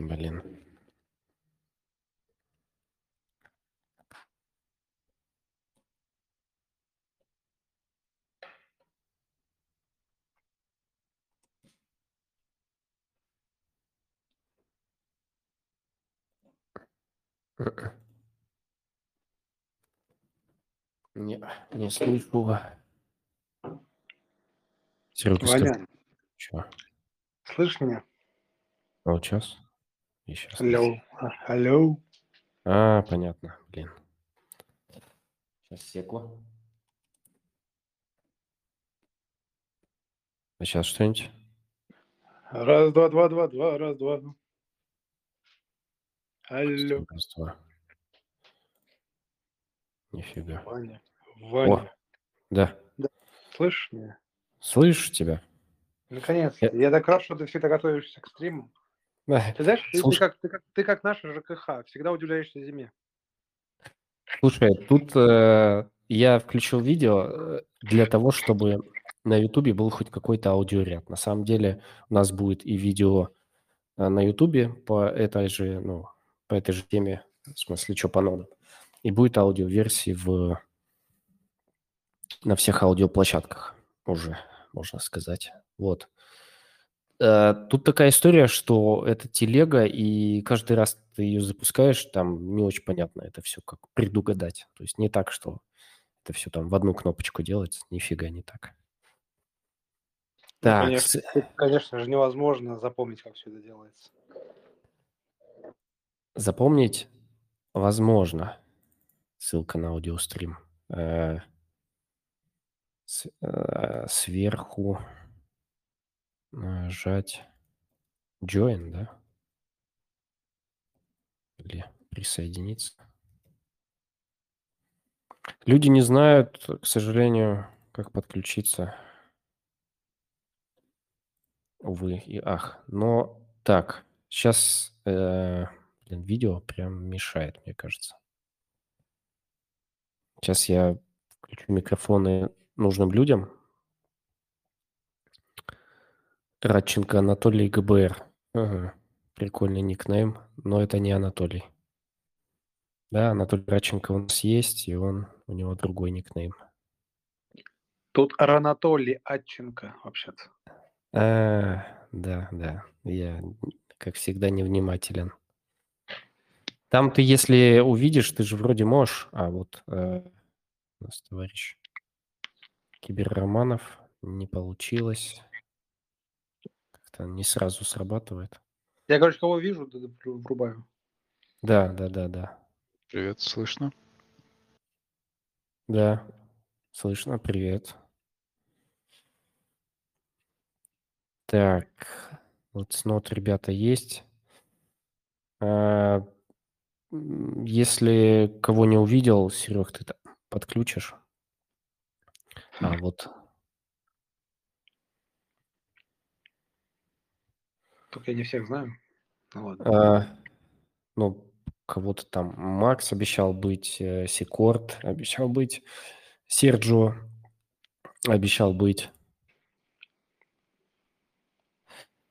Блин. Не слышу. Серега, Ваня, слышишь меня? А вот сейчас? Алло. Алло. А, понятно, блин. Сейчас секло. А сейчас что-нибудь? Раз, два, два, два, два, раз, два. Алло. Нифига. Ваня. Ваня. О, да. Да. Слышишь меня? Слышу тебя. Наконец-то. Я так рад, что ты всегда готовишься к стриму. Да. Ты знаешь, ты как наша ЖКХ, всегда удивляешься зиме. Слушай, тут я включил видео для того, чтобы на Ютубе был хоть какой-то аудиоряд. На самом деле у нас будет и видео на Ютубе по этой же теме, в смысле, что по ноду. И будет аудиоверсии на всех аудиоплощадках уже, можно сказать. Вот. Тут такая история, что это телега, и каждый раз ты ее запускаешь, там не очень понятно это все как предугадать. То есть не так, что это все там в одну кнопочку делается, нифига не так. Так. Конечно же невозможно запомнить, как все это делается. Запомнить возможно. Ссылка на аудиострим. Сверху нажать Join, да? Или присоединиться. Люди не знают, к сожалению, как подключиться. Увы и ах. Но так, сейчас видео прям мешает, мне кажется. Сейчас я включу микрофоны нужным людям. Радченко Анатолий ГБР. Ага. Прикольный никнейм, но это не Анатолий. Да, Анатолий Радченко у нас есть, и у него другой никнейм. Тут Ранатолий Радченко вообще-то. Да. Я, как всегда, невнимателен. Там ты, если увидишь, ты же вроде можешь. А вот у нас товарищ Киберроманов, не получилось. Как-то не сразу срабатывает. Я, короче, кого вижу, врубаю. Да. Привет, слышно? Да, слышно, привет. Так, Let's Not, ребята, есть. Если кого не увидел, Серег, ты подключишь. А вот. Только я не всех знаю. Кого-то там Макс обещал быть, Секорд обещал быть, Серджо обещал быть.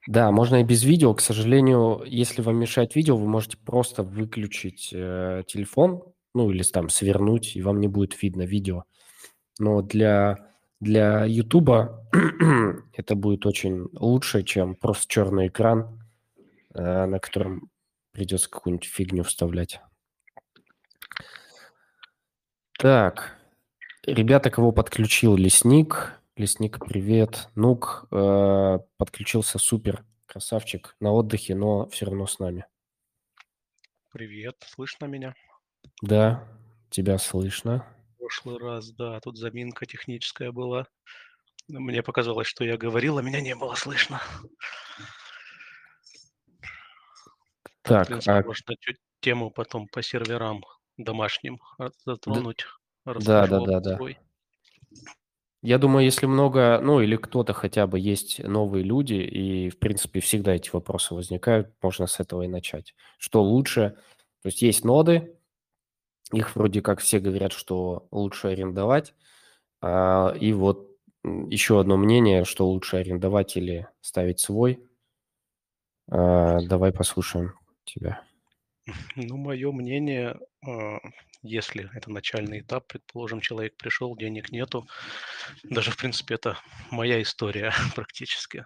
Да, можно и без видео. К сожалению, если вам мешает видео, вы можете просто выключить телефон, или там свернуть, и вам не будет видно видео. Но для Ютуба это будет очень лучше, чем просто черный экран, на котором придется какую-нибудь фигню вставлять. Так, ребята, кого подключил Лесник... Лесник, привет. Нук подключился, супер, красавчик, на отдыхе, но все равно с нами. Привет, слышно меня? Да, тебя слышно. В прошлый раз, да, тут заминка техническая была. Мне показалось, что я говорил, а меня не было слышно. Так, в принципе, можно чуть тему потом по серверам домашним затронуть. Да. Я думаю, если много, или кто-то хотя бы есть новые люди, и, в принципе, всегда эти вопросы возникают, можно с этого и начать. Что лучше? То есть есть ноды, их вроде как все говорят, что лучше арендовать, и вот еще одно мнение, что лучше арендовать или ставить свой. Давай послушаем тебя. Ну, мое мнение, если это начальный этап, предположим, человек пришел, денег нету, даже, в принципе, это моя история практически.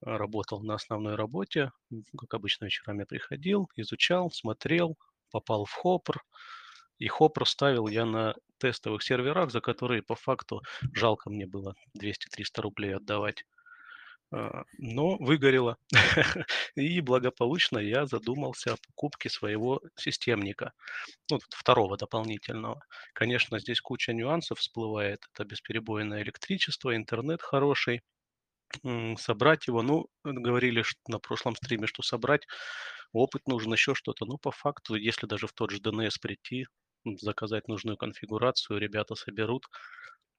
Работал на основной работе, как обычно, вечерами приходил, изучал, смотрел, попал в HOPR, и HOPR ставил я на тестовых серверах, за которые, по факту, жалко мне было 200-300 рублей отдавать. Но выгорело, и благополучно я задумался о покупке своего системника, ну, второго дополнительного. Конечно, здесь куча нюансов всплывает, это бесперебойное электричество, интернет хороший, собрать его, ну, говорили на прошлом стриме, что собрать, опыт нужен, еще что-то, но по факту, если даже в тот же DNS прийти, заказать нужную конфигурацию, ребята соберут.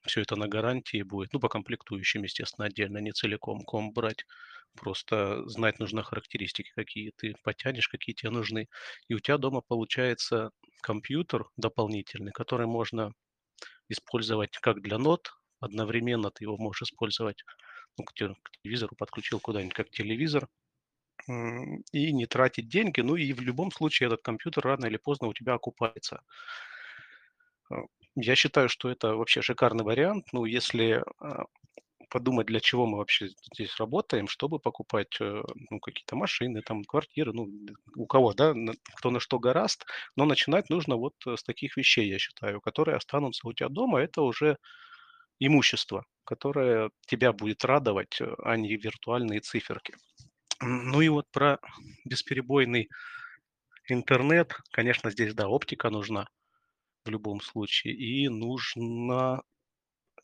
Все это на гарантии будет, ну, по комплектующим, естественно, отдельно, не целиком комп брать. Просто знать нужно характеристики, какие ты потянешь, какие тебе нужны. И у тебя дома получается компьютер дополнительный, который можно использовать как для нод, одновременно ты его можешь использовать, ну, к телевизору подключил куда-нибудь, как телевизор, и не тратить деньги. Ну, и в любом случае этот компьютер рано или поздно у тебя окупается. Я считаю, что это вообще шикарный вариант. Ну, если подумать, для чего мы вообще здесь работаем, чтобы покупать, ну, какие-то машины, там, квартиры, ну, у кого, да, кто на что горазд. Но начинать нужно вот с таких вещей, я считаю, которые останутся у тебя дома. Это уже имущество, которое тебя будет радовать, а не виртуальные циферки. Ну и вот про бесперебойный интернет. Конечно, здесь, да, оптика нужна. В любом случае, и нужна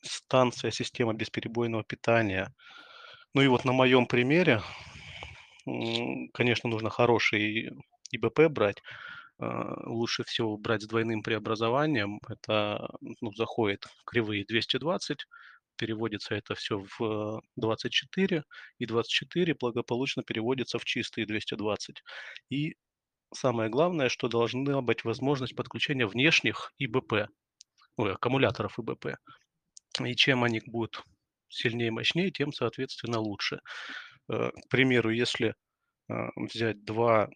станция, система бесперебойного питания. Ну и вот на моем примере, конечно, нужно хороший ИБП брать. Лучше всего брать с двойным преобразованием. Это, ну, заходит в кривые 220, переводится это все в 24, и 24 благополучно переводится в чистые 220. И самое главное, что должна быть возможность подключения внешних ИБП, ой, аккумуляторов ИБП. И чем они будут сильнее и мощнее, тем, соответственно, лучше. К примеру, если взять два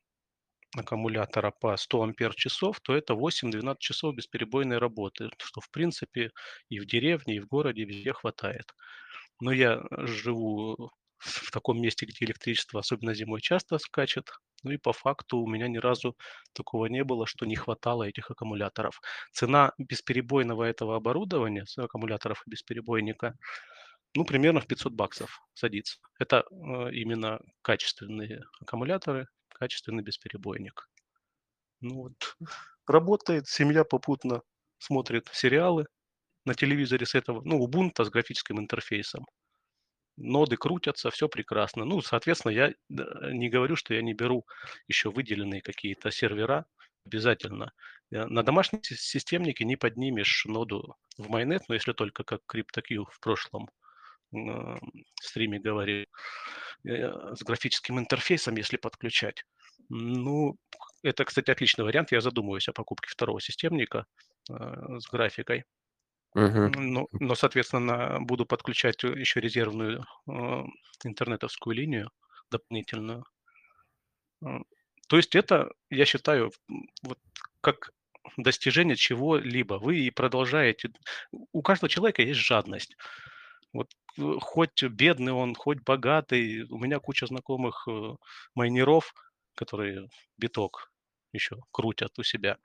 аккумулятора по 100 ампер-часов, то это 8-12 часов бесперебойной работы, что, в принципе, и в деревне, и в городе везде хватает. Но я живу в таком месте, где электричество, особенно зимой, часто скачет. Ну и по факту у меня ни разу такого не было, что не хватало этих аккумуляторов. Цена бесперебойного этого оборудования, аккумуляторов и бесперебойника, ну, примерно в 500 баксов садится. Это именно качественные аккумуляторы, качественный бесперебойник. Ну вот, работает, семья попутно смотрит сериалы на телевизоре с этого, ну, Ubuntu с графическим интерфейсом. Ноды крутятся, все прекрасно. Ну, соответственно, я не говорю, что я не беру еще выделенные какие-то сервера. Обязательно. На домашнем системнике не поднимешь ноду в майнет, но если только, как CryptoQ в прошлом стриме говорил, с графическим интерфейсом, если подключать. Ну, это, кстати, отличный вариант. Я задумываюсь о покупке второго системника с графикой. Uh-huh. Но, соответственно, буду подключать еще резервную интернетовскую линию дополнительную. То есть это, я считаю, вот как достижение чего-либо. Вы и продолжаете. У каждого человека есть жадность. Вот хоть бедный он, хоть богатый. У меня куча знакомых майнеров, которые биток еще крутят у себя.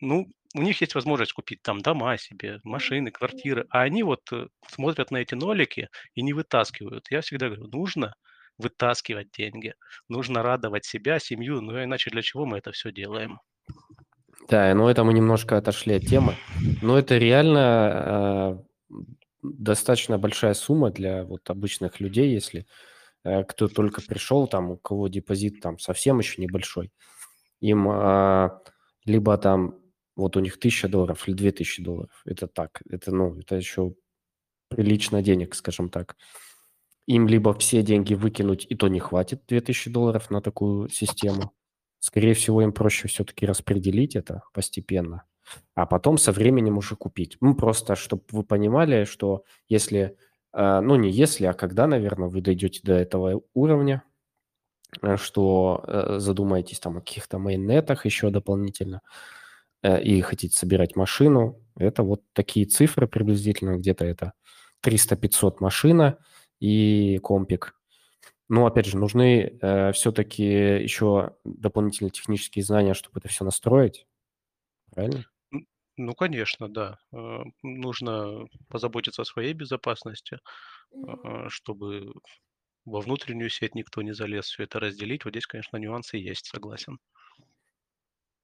Ну, у них есть возможность купить там дома себе, машины, квартиры, а они вот смотрят на эти нолики и не вытаскивают. Я всегда говорю, нужно вытаскивать деньги, нужно радовать себя, семью, ну иначе для чего мы это все делаем? Да, ну это мы немножко отошли от темы, но это реально достаточно большая сумма для вот обычных людей, если кто только пришел, там у кого депозит там совсем еще небольшой, им... либо там вот у них $1000 или $2000. Это так, это, ну, это еще прилично денег, скажем так. Им либо все деньги выкинуть, и то не хватит $2000 на такую систему. Скорее всего, им проще все-таки распределить это постепенно, а потом со временем уже купить. Ну, просто, чтобы вы понимали, что если, ну, не если, а когда, наверное, вы дойдете до этого уровня, что задумаетесь там о каких-то мейннетах еще дополнительно и хотите собирать машину, это вот такие цифры приблизительно, где-то это 300-500 машина и компик. Ну, опять же, нужны все-таки еще дополнительные технические знания, чтобы это все настроить, правильно? Ну, конечно, да. Нужно позаботиться о своей безопасности, чтобы во внутреннюю сеть никто не залез, все это разделить. Вот здесь, конечно, нюансы есть, согласен.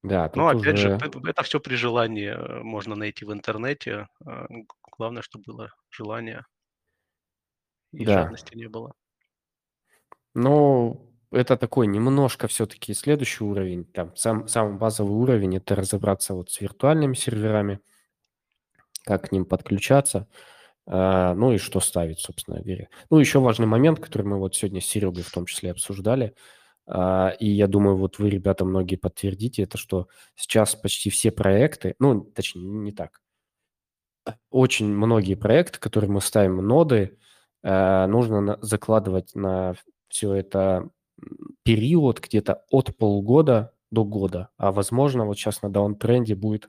Да, но, опять же, это все при желании можно найти в интернете. Главное, чтобы было желание и жадности не было. Ну, это такой немножко все-таки следующий уровень. Там самый базовый уровень – это разобраться вот с виртуальными серверами, как к ним подключаться, ну и что ставить, собственно говоря. Ну, еще важный момент, который мы вот сегодня с Серегой в том числе обсуждали, и я думаю, вот вы, ребята, многие подтвердите, это что сейчас почти все проекты, ну, точнее, не так, очень многие проекты, которые мы ставим ноды, нужно закладывать на все это период где-то от полугода до года, а, возможно, вот сейчас на даунтренде будет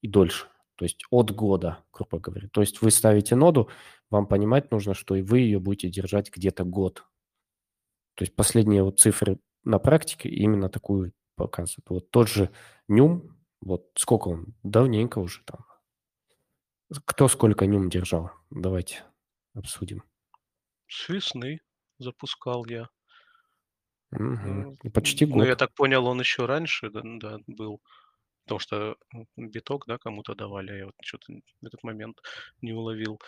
и дольше, то есть от года, грубо говоря. То есть вы ставите ноду, вам понимать нужно, что и вы ее будете держать где-то год. То есть последние вот цифры на практике именно такую показывают. Вот тот же Нюм, вот сколько он, давненько уже там. Кто сколько Нюм держал? Давайте обсудим. С весны запускал я. Угу. Почти год. Ну, я так понял, он еще раньше был. Потому что биток, да, кому-то давали. Я вот что-то этот момент не уловил.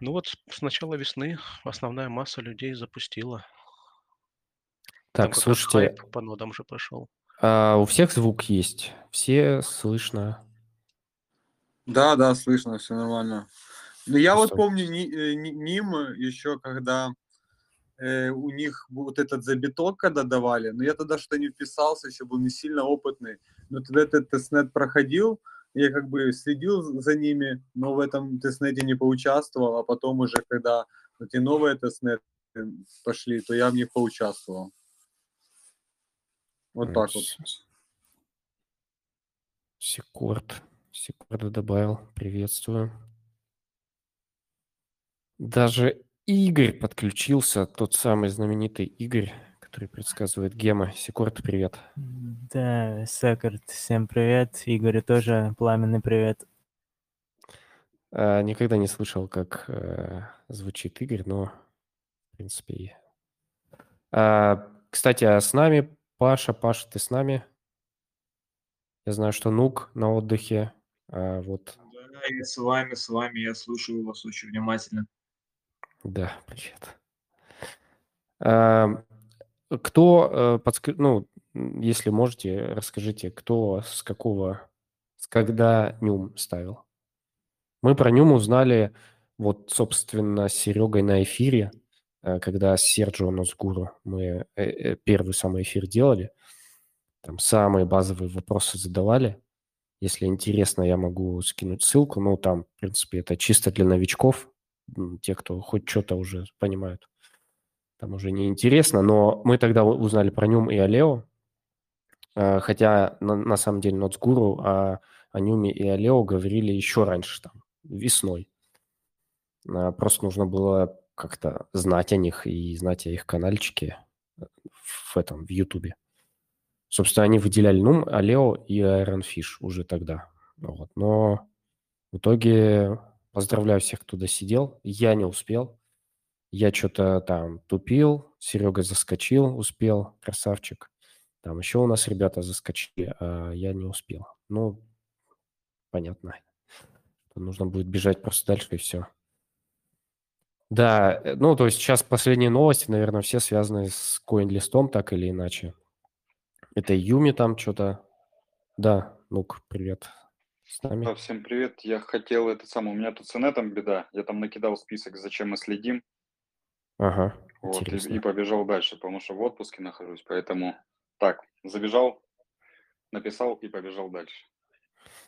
Ну вот с начала весны основная масса людей запустила. Так, там слушайте, по нодам же пошел. А у всех звук есть? Все слышно? Да, да, слышно, все нормально. Но я вот помню Ним еще, когда у них вот этот забиток, когда давали, но я тогда что-то не вписался, еще был не сильно опытный. Но тогда этот тестнет проходил, я как бы следил за ними, но в этом тестнете не поучаствовал, а потом уже, когда эти новые тестнеты пошли, то я в них поучаствовал. Вот так вот. Секорд. Секорда добавил. Приветствую. Даже Игорь подключился. Тот самый знаменитый Игорь, который предсказывает гемы. Секорд, привет. Да, Секорд, всем привет. Игорю тоже пламенный привет. Никогда не слышал, как звучит Игорь, но в принципе и... Кстати, а с нами... Паша, ты с нами? Я знаю, что Нук на отдыхе. Вот. Да, я с вами. Я слушаю вас очень внимательно. Да, привет. Кто, ну, если можете, расскажите, кто когда Нюм ставил? Мы про Нюм узнали, вот, собственно, с Серегой на эфире. Когда с Серджио Носгуро мы первый самый эфир делали, там самые базовые вопросы задавали. Если интересно, я могу скинуть ссылку, но там, в принципе, это чисто для новичков, те, кто хоть что-то уже понимают. Там уже не интересно, но мы тогда узнали про Нюм и Алео, хотя на самом деле Носгуро о Нюме и Алео говорили еще раньше, там, весной. Просто нужно было как-то знать о них и знать о их канальчике в Ютубе. Собственно, они выделяли Нум, Алео и Айрон Фиш уже тогда. Вот. Но в итоге поздравляю всех, кто досидел. Я не успел. Я что-то там тупил. Серега заскочил, успел. Красавчик. Там еще у нас ребята заскочили, а я не успел. Ну, понятно. Нужно будет бежать просто дальше и все. Да, ну, то есть сейчас последние новости, наверное, все связаны с CoinList'ом так или иначе. Это Юми там что-то. Да, Нук, привет. С нами. Да, всем привет. Я хотел у меня тут с инетом беда. Я там накидал список, зачем мы следим. Ага, вот, и побежал дальше, потому что в отпуске нахожусь. Поэтому так, забежал, написал и побежал дальше.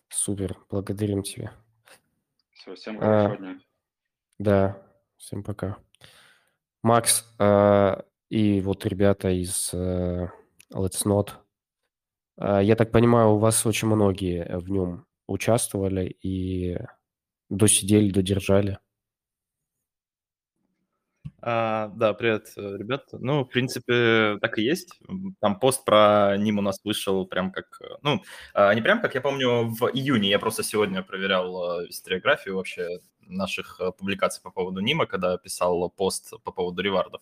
Супер, благодарим тебя. Все, всем хорошего дня. Да. Всем пока. Макс, и вот ребята из Let's Not. Я так понимаю, у вас очень многие в нем участвовали и досидели, додержали. Да, привет, ребят. Ну, в принципе, так и есть. Там пост про ним у нас вышел прям как... Ну, не прям как, я помню, в июне. Я просто сегодня проверял историографию вообще наших публикаций по поводу нима, когда писал пост по поводу ревардов.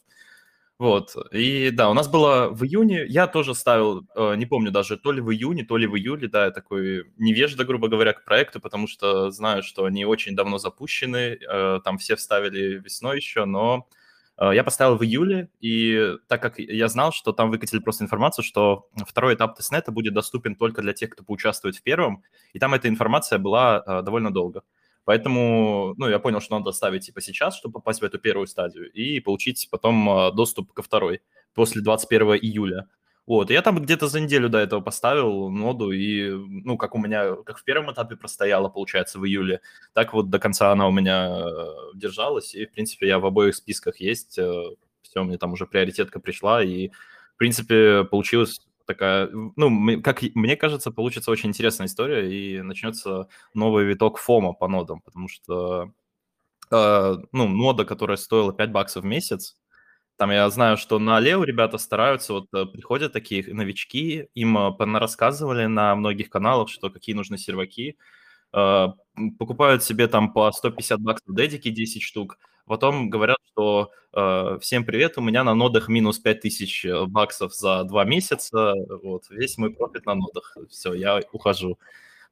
Вот. И да, у нас было в июне. Я тоже ставил, не помню даже, то ли в июне, то ли в июле. Да, я такой невежда, грубо говоря, к проекту, потому что знаю, что они очень давно запущены. Там все вставили весной еще, но... Я поставил в июле, и так как я знал, что там выкатили просто информацию, что второй этап тестнета будет доступен только для тех, кто поучаствует в первом, и там эта информация была довольно долго. Поэтому, ну, я понял, что надо ставить типа сейчас, чтобы попасть в эту первую стадию, и получить потом доступ ко второй после 21 июля. Вот, я там где-то за неделю до этого поставил ноду, и, ну, как у меня, как в первом этапе простояла, получается, в июле, так вот до конца она у меня держалась, и, в принципе, я в обоих списках есть, все, мне там уже приоритетка пришла, и, в принципе, получилась такая, ну, как мне кажется, получится очень интересная история, и начнется новый виток фома по нодам, потому что, ну, нода, которая стоила $5 в месяц, там я знаю, что на Алео ребята стараются, вот приходят такие новички, им рассказывали на многих каналах, что какие нужны серваки, покупают себе там по $150 дедики 10 штук, потом говорят, что всем привет, у меня на нодах минус $5000 за 2 месяца, вот, весь мой профит на нодах, все, я ухожу.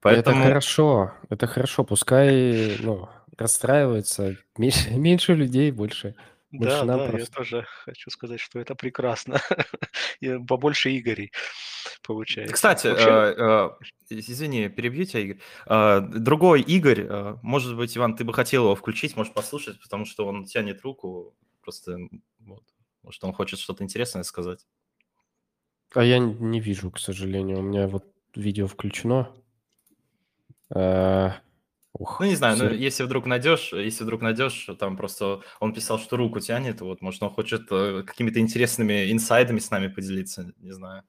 Поэтому... это хорошо, пускай ну, расстраивается, меньше людей, больше... Больше да, я тоже хочу сказать, что это прекрасно. И побольше Игорей получается. Кстати, извини, перебью тебя, Игорь. Другой Игорь, может быть, Иван, ты бы хотел его включить, может, послушать, потому что он тянет руку, просто вот, может, он хочет что-то интересное сказать. А я не вижу, к сожалению, у меня вот видео включено. Ну, не знаю, но если вдруг найдешь, там просто он писал, что руку тянет, вот, может, он хочет какими-то интересными инсайдами с нами поделиться, не знаю.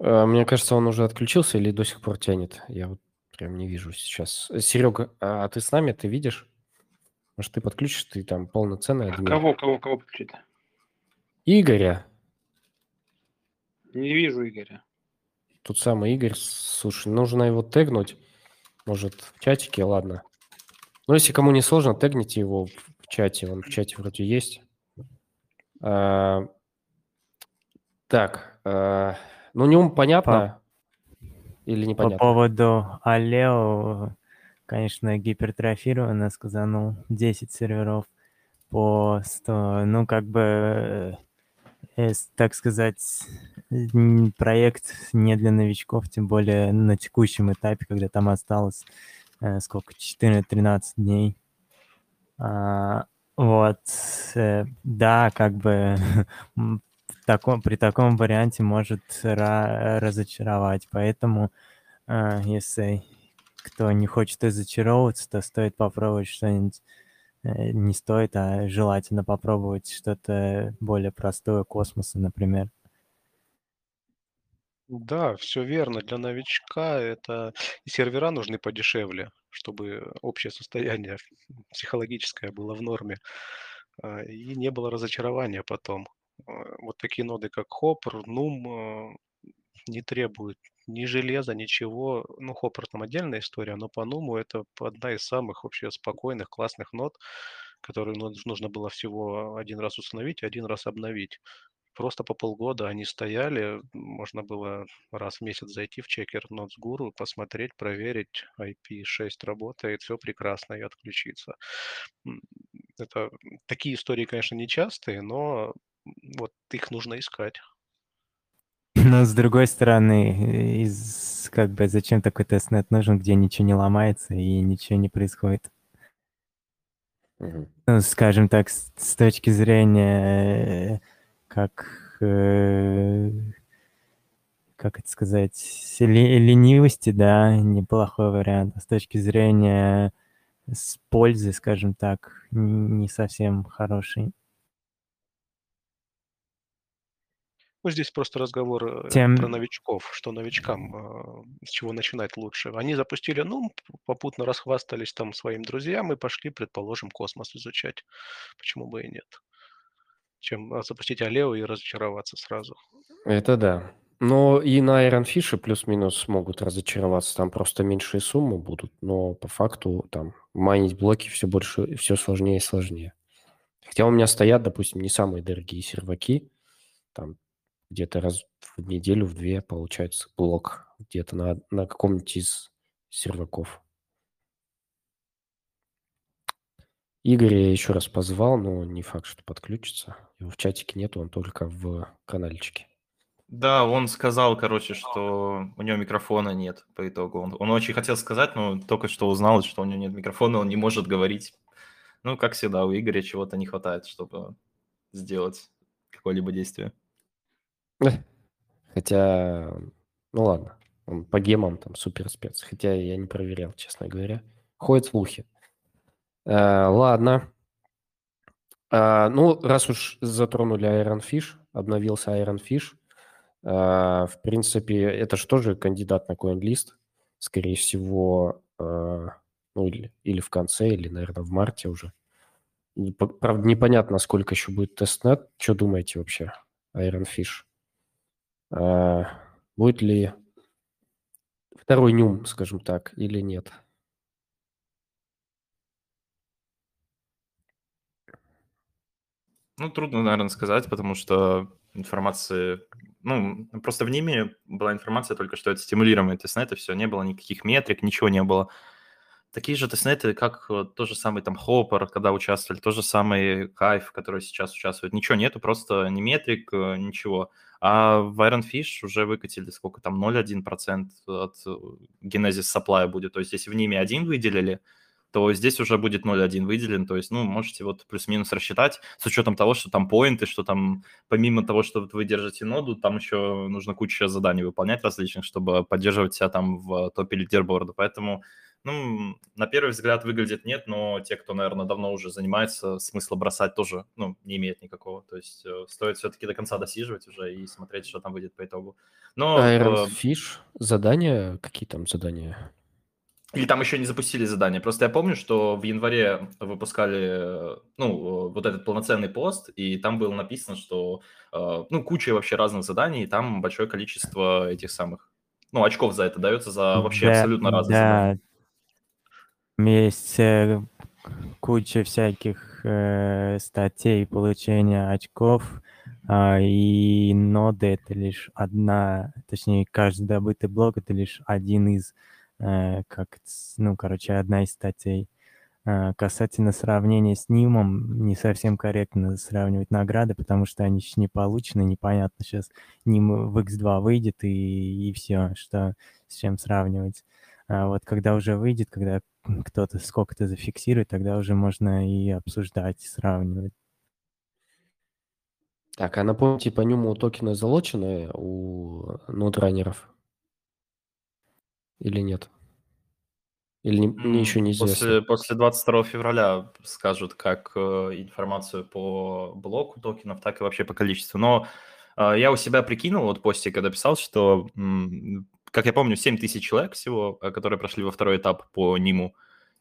Мне кажется, он уже отключился или до сих пор тянет, я вот прям не вижу сейчас. Серега, а ты с нами, ты видишь? Может, ты подключишь, ты там полноценный админ. Кого подключить? Игоря. Не вижу Игоря. Тут самый Игорь, слушай, нужно его тегнуть. Может, в чатике, ладно. Но если кому не сложно, тегните его в чате. Он в чате вроде есть. Так, ну, Нюм понятно или непонятно? По поводу Алео, конечно, гипертрофированно сказанул. 10 серверов по 100. Ну, как бы, так сказать... Проект не для новичков, тем более на текущем этапе, когда там осталось, сколько, 14-13 дней. Вот, да, как бы при таком варианте может разочаровать, поэтому если кто не хочет разочаровываться, то стоит попробовать что-нибудь, не стоит, а желательно попробовать что-то более простое, космоса, например. Да, все верно. Для новичка это и сервера нужны подешевле, чтобы общее состояние психологическое было в норме и не было разочарования потом. Вот такие ноды, как HOPR, Нум, не требуют ни железа, ничего. Ну, HOPR там отдельная история, но по Нуму это одна из самых вообще спокойных, классных нод, которую нужно было всего один раз установить и один раз обновить. Просто по полгода они стояли, можно было раз в месяц зайти в чекер Носгуру, посмотреть, проверить, IP6 работает, все прекрасно, и отключиться. Это такие истории, конечно, нечастые, но вот их нужно искать. Но, с другой стороны, как бы зачем такой тестнет нужен, где ничего не ломается и ничего не происходит? Ну, скажем так, с точки зрения... как это сказать, ленивости, да, неплохой вариант. А с точки зрения с пользы, скажем так, не совсем хороший. Ну, здесь просто разговор про новичков, что новичкам, с чего начинать лучше. Они запустили Нум, попутно расхвастались там своим друзьям и пошли, предположим, Космос изучать. Почему бы и нет? Чем запустить Алео и разочароваться сразу. Это да. Но и на Айрон Фише плюс-минус могут разочароваться. Там просто меньшие суммы будут, но по факту там майнить блоки все больше, все сложнее и сложнее. Хотя у меня стоят, допустим, не самые дорогие серваки. Там где-то раз в неделю, в две получается блок где-то на каком-нибудь из серваков. Игоря я еще раз позвал, но не факт, что подключится. Его в чатике нету, он только в канальчике. Да, он сказал, короче, что у него микрофона нет по итогу. Он очень хотел сказать, но только что узнал, что у него нет микрофона, он не может говорить. Ну, как всегда, у Игоря чего-то не хватает, чтобы сделать какое-либо действие. Хотя, ну ладно, он по гемам там суперспец. Хотя я не проверял, честно говоря. Ходят слухи. Ладно. Ну, раз уж затронули Айрон Фиш, обновился Айрон Фиш. В принципе, это же тоже кандидат на CoinList. Скорее всего, ну или в конце, или, наверное, в марте уже. Правда, непонятно, сколько еще будет тестнет. Что думаете вообще, Айрон Фиш? Будет ли второй Нюм, скажем так, или нет? Ну, трудно, наверное, сказать, потому что информации... Ну, просто в Ниме была информация только, что это стимулируемые тестнеты, все, не было никаких метрик, ничего не было. Такие же тестнеты, как тот же самый там HOPR, когда участвовали, тот же самый Кайф, который сейчас участвует. Ничего нету, просто ни метрик, ничего. А в Айрон Фиш уже выкатили сколько там, 0,1% от генезис сапплая будет. То есть если в Ниме 1 выделили, то здесь уже будет 0,1 выделен, то есть, ну, можете вот плюс-минус рассчитать, с учетом того, что там поинты, что там, помимо того, что вы держите ноду, там еще нужно куча заданий выполнять различных, чтобы поддерживать себя там в топе лидерборда, поэтому, ну, на первый взгляд выглядит нет, но те, кто, наверное, давно уже занимается, смысла бросать тоже, ну, не имеет никакого, то есть стоит все-таки до конца досиживать уже и смотреть, что там выйдет по итогу. Но Айрон Фиш, задания, какие там задания? Или там еще не запустили задание. Просто я помню, что в январе выпускали, ну, вот этот полноценный пост, и там было написано, что, ну, куча вообще разных заданий, и там большое количество этих самых, ну, очков за это дается, за вообще абсолютно разные задания. Есть куча всяких статей получения очков, и ноды — это лишь одна, точнее, каждый добытый блок — это лишь один из... как, ну, короче, одна из статей. Касательно сравнения с Нимом, не совсем корректно сравнивать награды, потому что они еще не получены, непонятно сейчас. Ним в X2 выйдет и все, что, с чем сравнивать. А вот когда уже выйдет, когда кто-то сколько-то зафиксирует, тогда уже можно и обсуждать, сравнивать. Так, а напомните, по Нюму токены залочены у нодранеров? Или нет? Или не, мне еще неизвестно? После 22 февраля скажут как информацию по блоку токенов, так и вообще по количеству. Но я у себя прикинул, вот постик, когда писал, что, как я помню, 7 тысяч человек всего, которые прошли во второй этап по Ниму.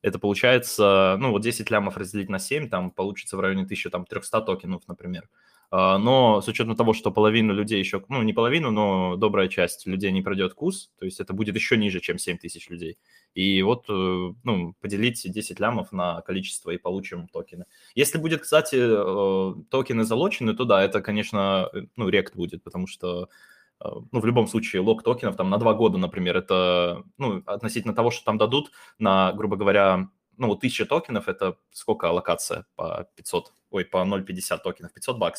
Это получается, ну, вот 10 лямов разделить на 7, там получится в районе 1300 токенов, например. Но с учетом того, что половину людей еще, ну, не половину, но добрая часть людей не пройдет курс, то есть это будет еще ниже, чем 7 тысяч людей. И вот, ну, поделить 10 лямов на количество и получим токены. Если будет, кстати, токены залочены, то да, это, конечно, ну, рект будет, потому что, ну, в любом случае, лог токенов там на 2 года, например, это, ну, относительно того, что там дадут на, грубо говоря, ну, 1000 токенов, это сколько аллокация по 0,50 токенов, $500.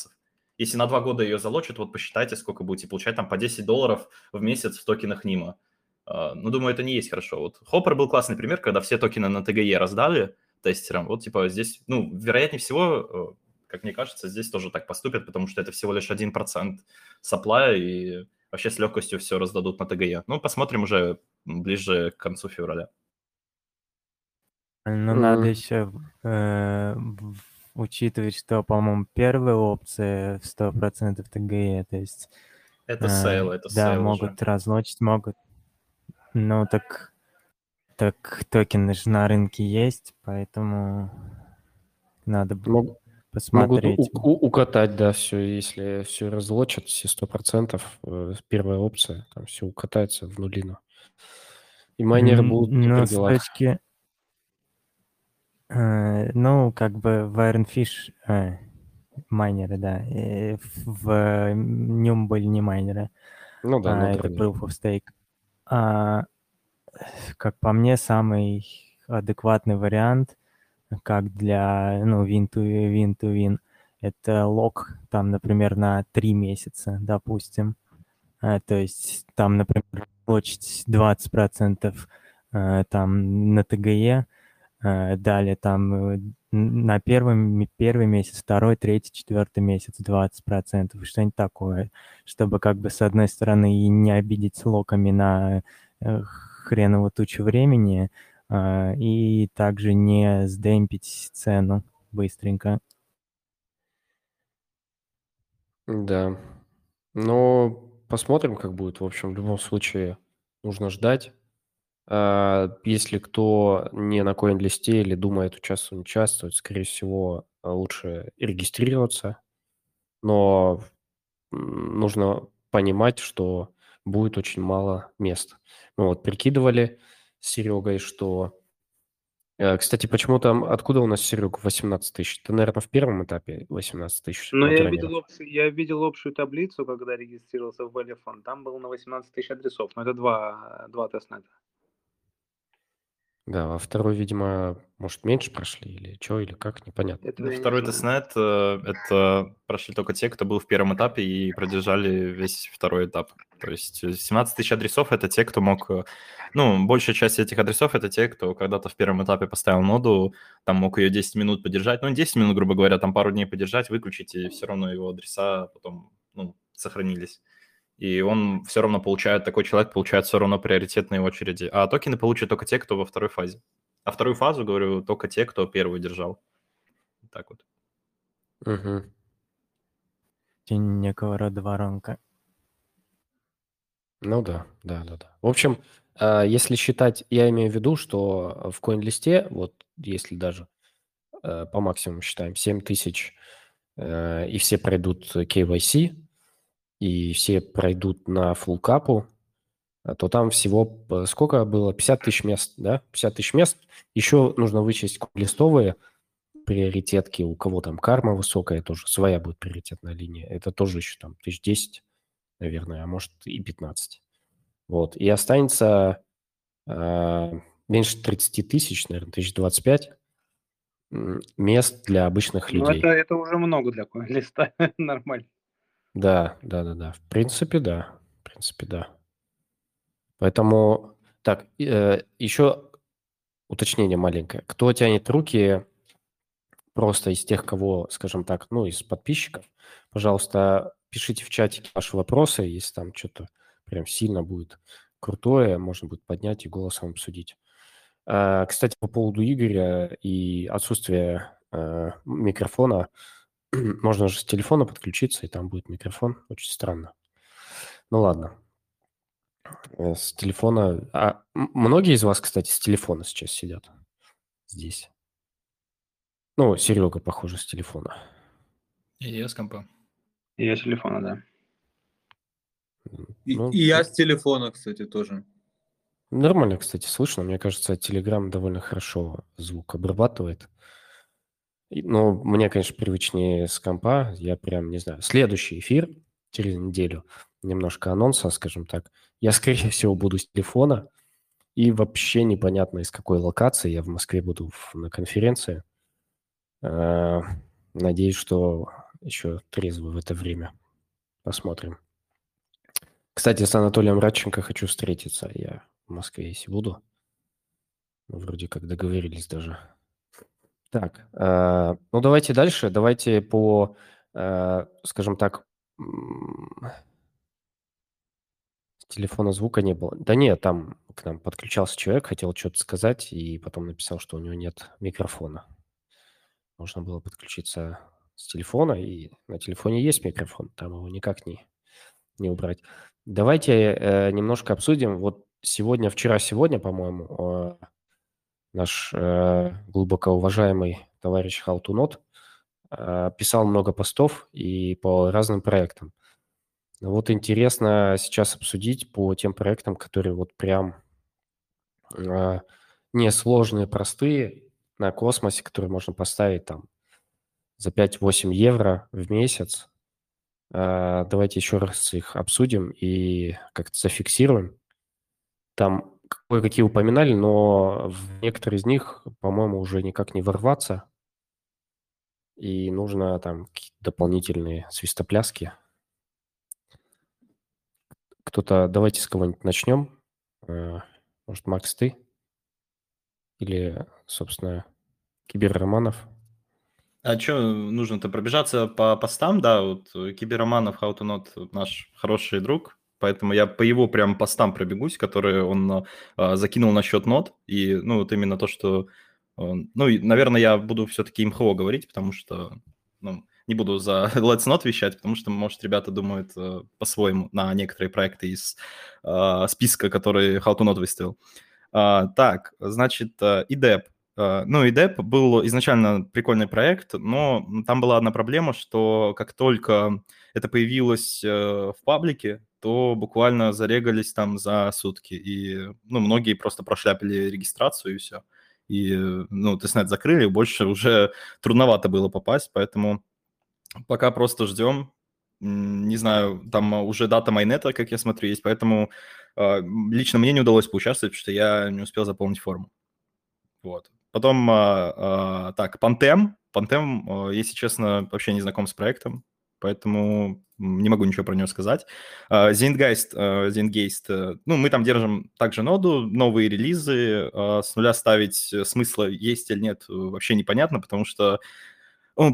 Если на 2 года ее залочат, вот посчитайте, сколько будете получать, там по $10 в месяц в токенах Нима. Ну, думаю, это не есть хорошо. Вот HOPR был классный пример, когда все токены на ТГЕ раздали тестерам. Вот типа здесь, ну, вероятнее всего, как мне кажется, здесь тоже так поступят, потому что это всего лишь 1% сапплая, и вообще с легкостью все раздадут на ТГЕ. Ну, посмотрим уже ближе к концу февраля. Ну, надо еще... учитывать, что, по-моему, первая опция в 100% ТГЕ, то есть Это сейл, это сейл. Да, могут разносить, могут. Ну, так токены же на рынке есть, поэтому надо было посмотреть. Могут укатать, да, все. Если все разлочат, все 100%, первая опция, там все укатается в нулину. И майнеры будут не при делах. С точки... Ну, как бы в Айрон Фиш майнеры, да. И в Нюм были не майнеры. Ну да, ну, это Proof of Stake. Как по мне, самый адекватный вариант, как для, ну, win-to-win, это лог, там, например, на 3 месяца, допустим. То есть там, например, получить 20% там на ТГЕ, далее там на первый месяц, второй, третий, четвертый месяц 20%, что-нибудь такое, чтобы как бы с одной стороны и не обидеть локами на хреновую тучу времени, и также не сдемпить цену быстренько. Да, но посмотрим, как будет. В общем, в любом случае нужно ждать. Если кто не на коин-листе или думает участвовать, скорее всего, лучше регистрироваться. Но нужно понимать, что будет очень мало мест. Мы вот прикидывали с Серегой, что... Кстати, почему там... Откуда у нас, Серег, 18 тысяч? Ты, наверное, в первом этапе 18 тысяч. Ну, я видел общую таблицу, когда регистрировался в Valefon. Там было на 18 тысяч адресов. Но это два тестнета. Да, а второй, видимо, может, меньше прошли или что, или как, непонятно. Это второй тестнет, это прошли только те, кто был в первом этапе и продержали весь второй этап. То есть 17 тысяч адресов – это те, кто мог… Ну, большая часть этих адресов – это те, кто когда-то в первом этапе поставил ноду, там мог ее 10 минут подержать, ну, 10 минут, грубо говоря, там пару дней подержать, выключить, и все равно его адреса потом, ну, сохранились. И он все равно получает, такой человек получает все равно приоритетные очереди. А токены получат только те, кто во второй фазе. А вторую фазу, говорю, только те, кто первую держал. Так вот. Угу. Некого рода воронка. Ну да. В общем, если считать, я имею в виду, что в CoinList'е, вот если даже по максимуму считаем 7 тысяч, и все пройдут KYC, и все пройдут на фуллкапу, то там всего сколько было? 50 тысяч мест, да? 50 тысяч мест. Еще нужно вычесть листовые приоритетки, у кого там карма высокая, тоже своя будет приоритетная линия. Это тоже еще там 1010, наверное, а может и 15. Вот. И останется меньше 30 тысяч, наверное, 1025 мест для обычных людей. Ну, это уже много для листа, нормально. Да. В принципе, да. Поэтому, так, еще уточнение маленькое. Кто тянет руки просто из тех, кого, скажем так, ну, из подписчиков, пожалуйста, пишите в чатике ваши вопросы, если там что-то прям сильно будет крутое, можно будет поднять и голосом обсудить. Кстати, по поводу Игоря и отсутствия микрофона, можно же с телефона подключиться, и там будет микрофон. Очень странно. Ну ладно. С телефона... А многие из вас, кстати, с телефона сейчас сидят здесь? Ну, Серега, похоже, с телефона. И я с компа. И я с телефона, да. Ну, и я с телефона, кстати, тоже. Нормально, кстати, слышно. Мне кажется, Telegram довольно хорошо звук обрабатывает. Ну, мне, конечно, привычнее с компа, я прям не знаю. Следующий эфир через неделю, немножко анонса, скажем так. Я, скорее всего, буду с телефона, и вообще непонятно, из какой локации. Я в Москве буду на конференции. Надеюсь, что еще трезвый в это время. Посмотрим. Кстати, с Анатолием Радченко хочу встретиться. Я в Москве, если буду. Вроде как договорились даже. Так, ну давайте дальше. Давайте по, скажем так, телефона звука не было. Да нет, там к нам подключался человек, хотел что-то сказать, и потом написал, что у него нет микрофона. Можно было подключиться с телефона, и на телефоне есть микрофон, там его никак не не убрать. Давайте немножко обсудим. Вот сегодня, вчера-сегодня, по-моему, наш глубоко уважаемый товарищ Халтунот писал много постов и по разным проектам. Вот интересно сейчас обсудить по тем проектам, которые вот прям несложные, простые, на космосе, которые можно поставить там за 5-8 евро в месяц. Давайте еще раз их обсудим и как-то зафиксируем. Там кое-какие упоминали, но в некоторые из них, по-моему, уже никак не ворваться. И нужно там дополнительные свистопляски. Кто-то, давайте с кого-нибудь начнем. Может, Макс, ты? Или, собственно, Киберроманов? А что нужно-то? Пробежаться по постам, да, вот Киберроманов, How to Not, наш хороший друг, поэтому я по его прям постам пробегусь, которые он закинул насчет нот, и, ну, вот именно то, что, ну, и, наверное, я буду все-таки МХО говорить, потому что, ну, не буду за Let's Not вещать, потому что, может, ребята думают по-своему на некоторые проекты из списка, который How to Not выставил. Так, значит, IDEP. Ну, IDEP был изначально прикольный проект, но там была одна проблема, что как только это появилось в паблике, то буквально зарегались там за сутки. И, ну, многие просто прошляпили регистрацию и все. И, ну, тестнет закрыли, больше уже трудновато было попасть, поэтому пока просто ждем. Не знаю, там уже дата майнета, как я смотрю, есть, поэтому лично мне не удалось поучаствовать, потому что я не успел заполнить форму. Вот. Потом, так, Пантем. Пантем, если честно, вообще не знаком с проектом, поэтому не могу ничего про него сказать. Zeitgeist, ну, мы там держим также ноду, новые релизы, с нуля ставить смысла есть или нет вообще непонятно, потому что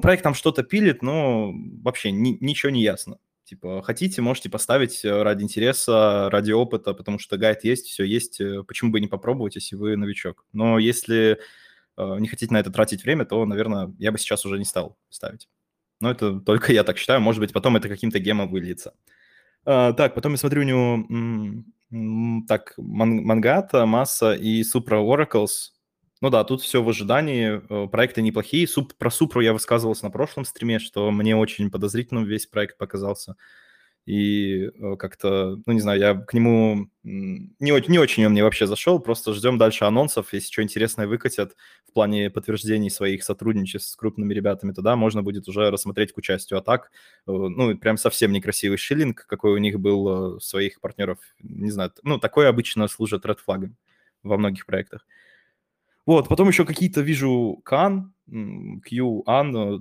проект там что-то пилит, но вообще ничего не ясно. Типа, хотите, можете поставить ради интереса, ради опыта, потому что гайд есть, все есть. Почему бы не попробовать, если вы новичок? Но если не хотите на это тратить время, то, наверное, я бы сейчас уже не стал ставить. Но это только я так считаю. Может быть, потом это каким-то гемом выльется. Так, потом я смотрю, у него так, Мангата, Масса и Supra Oracles. Ну да, тут все в ожидании, проекты неплохие. Про Супру я высказывался на прошлом стриме, что мне очень подозрительным весь проект показался. И как-то, ну не знаю, я к нему... Не очень он мне вообще зашел, просто ждем дальше анонсов. Если что интересное выкатят в плане подтверждений своих сотрудничеств с крупными ребятами, тогда можно будет уже рассмотреть к участию. А так, ну прям совсем некрасивый шиллинг, какой у них был своих партнеров. Не знаю, ну такое обычно служит red-флагом во многих проектах. Вот, потом еще какие-то вижу Q,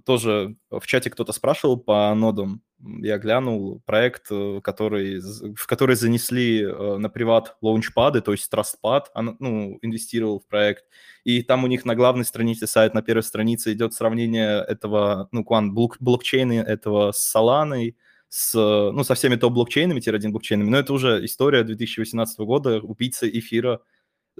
тоже в чате кто-то спрашивал по нодам. Я глянул проект, в который занесли на приват лаунчпады, то есть TrustPad, ну, инвестировал в проект. И там у них на главной странице сайта, на первой странице идет сравнение этого, ну, блокчейна этого с Solana, ну, со всеми топ-блокчейнами, тир-1 блокчейнами. Но это уже история 2018 года, убийца эфира.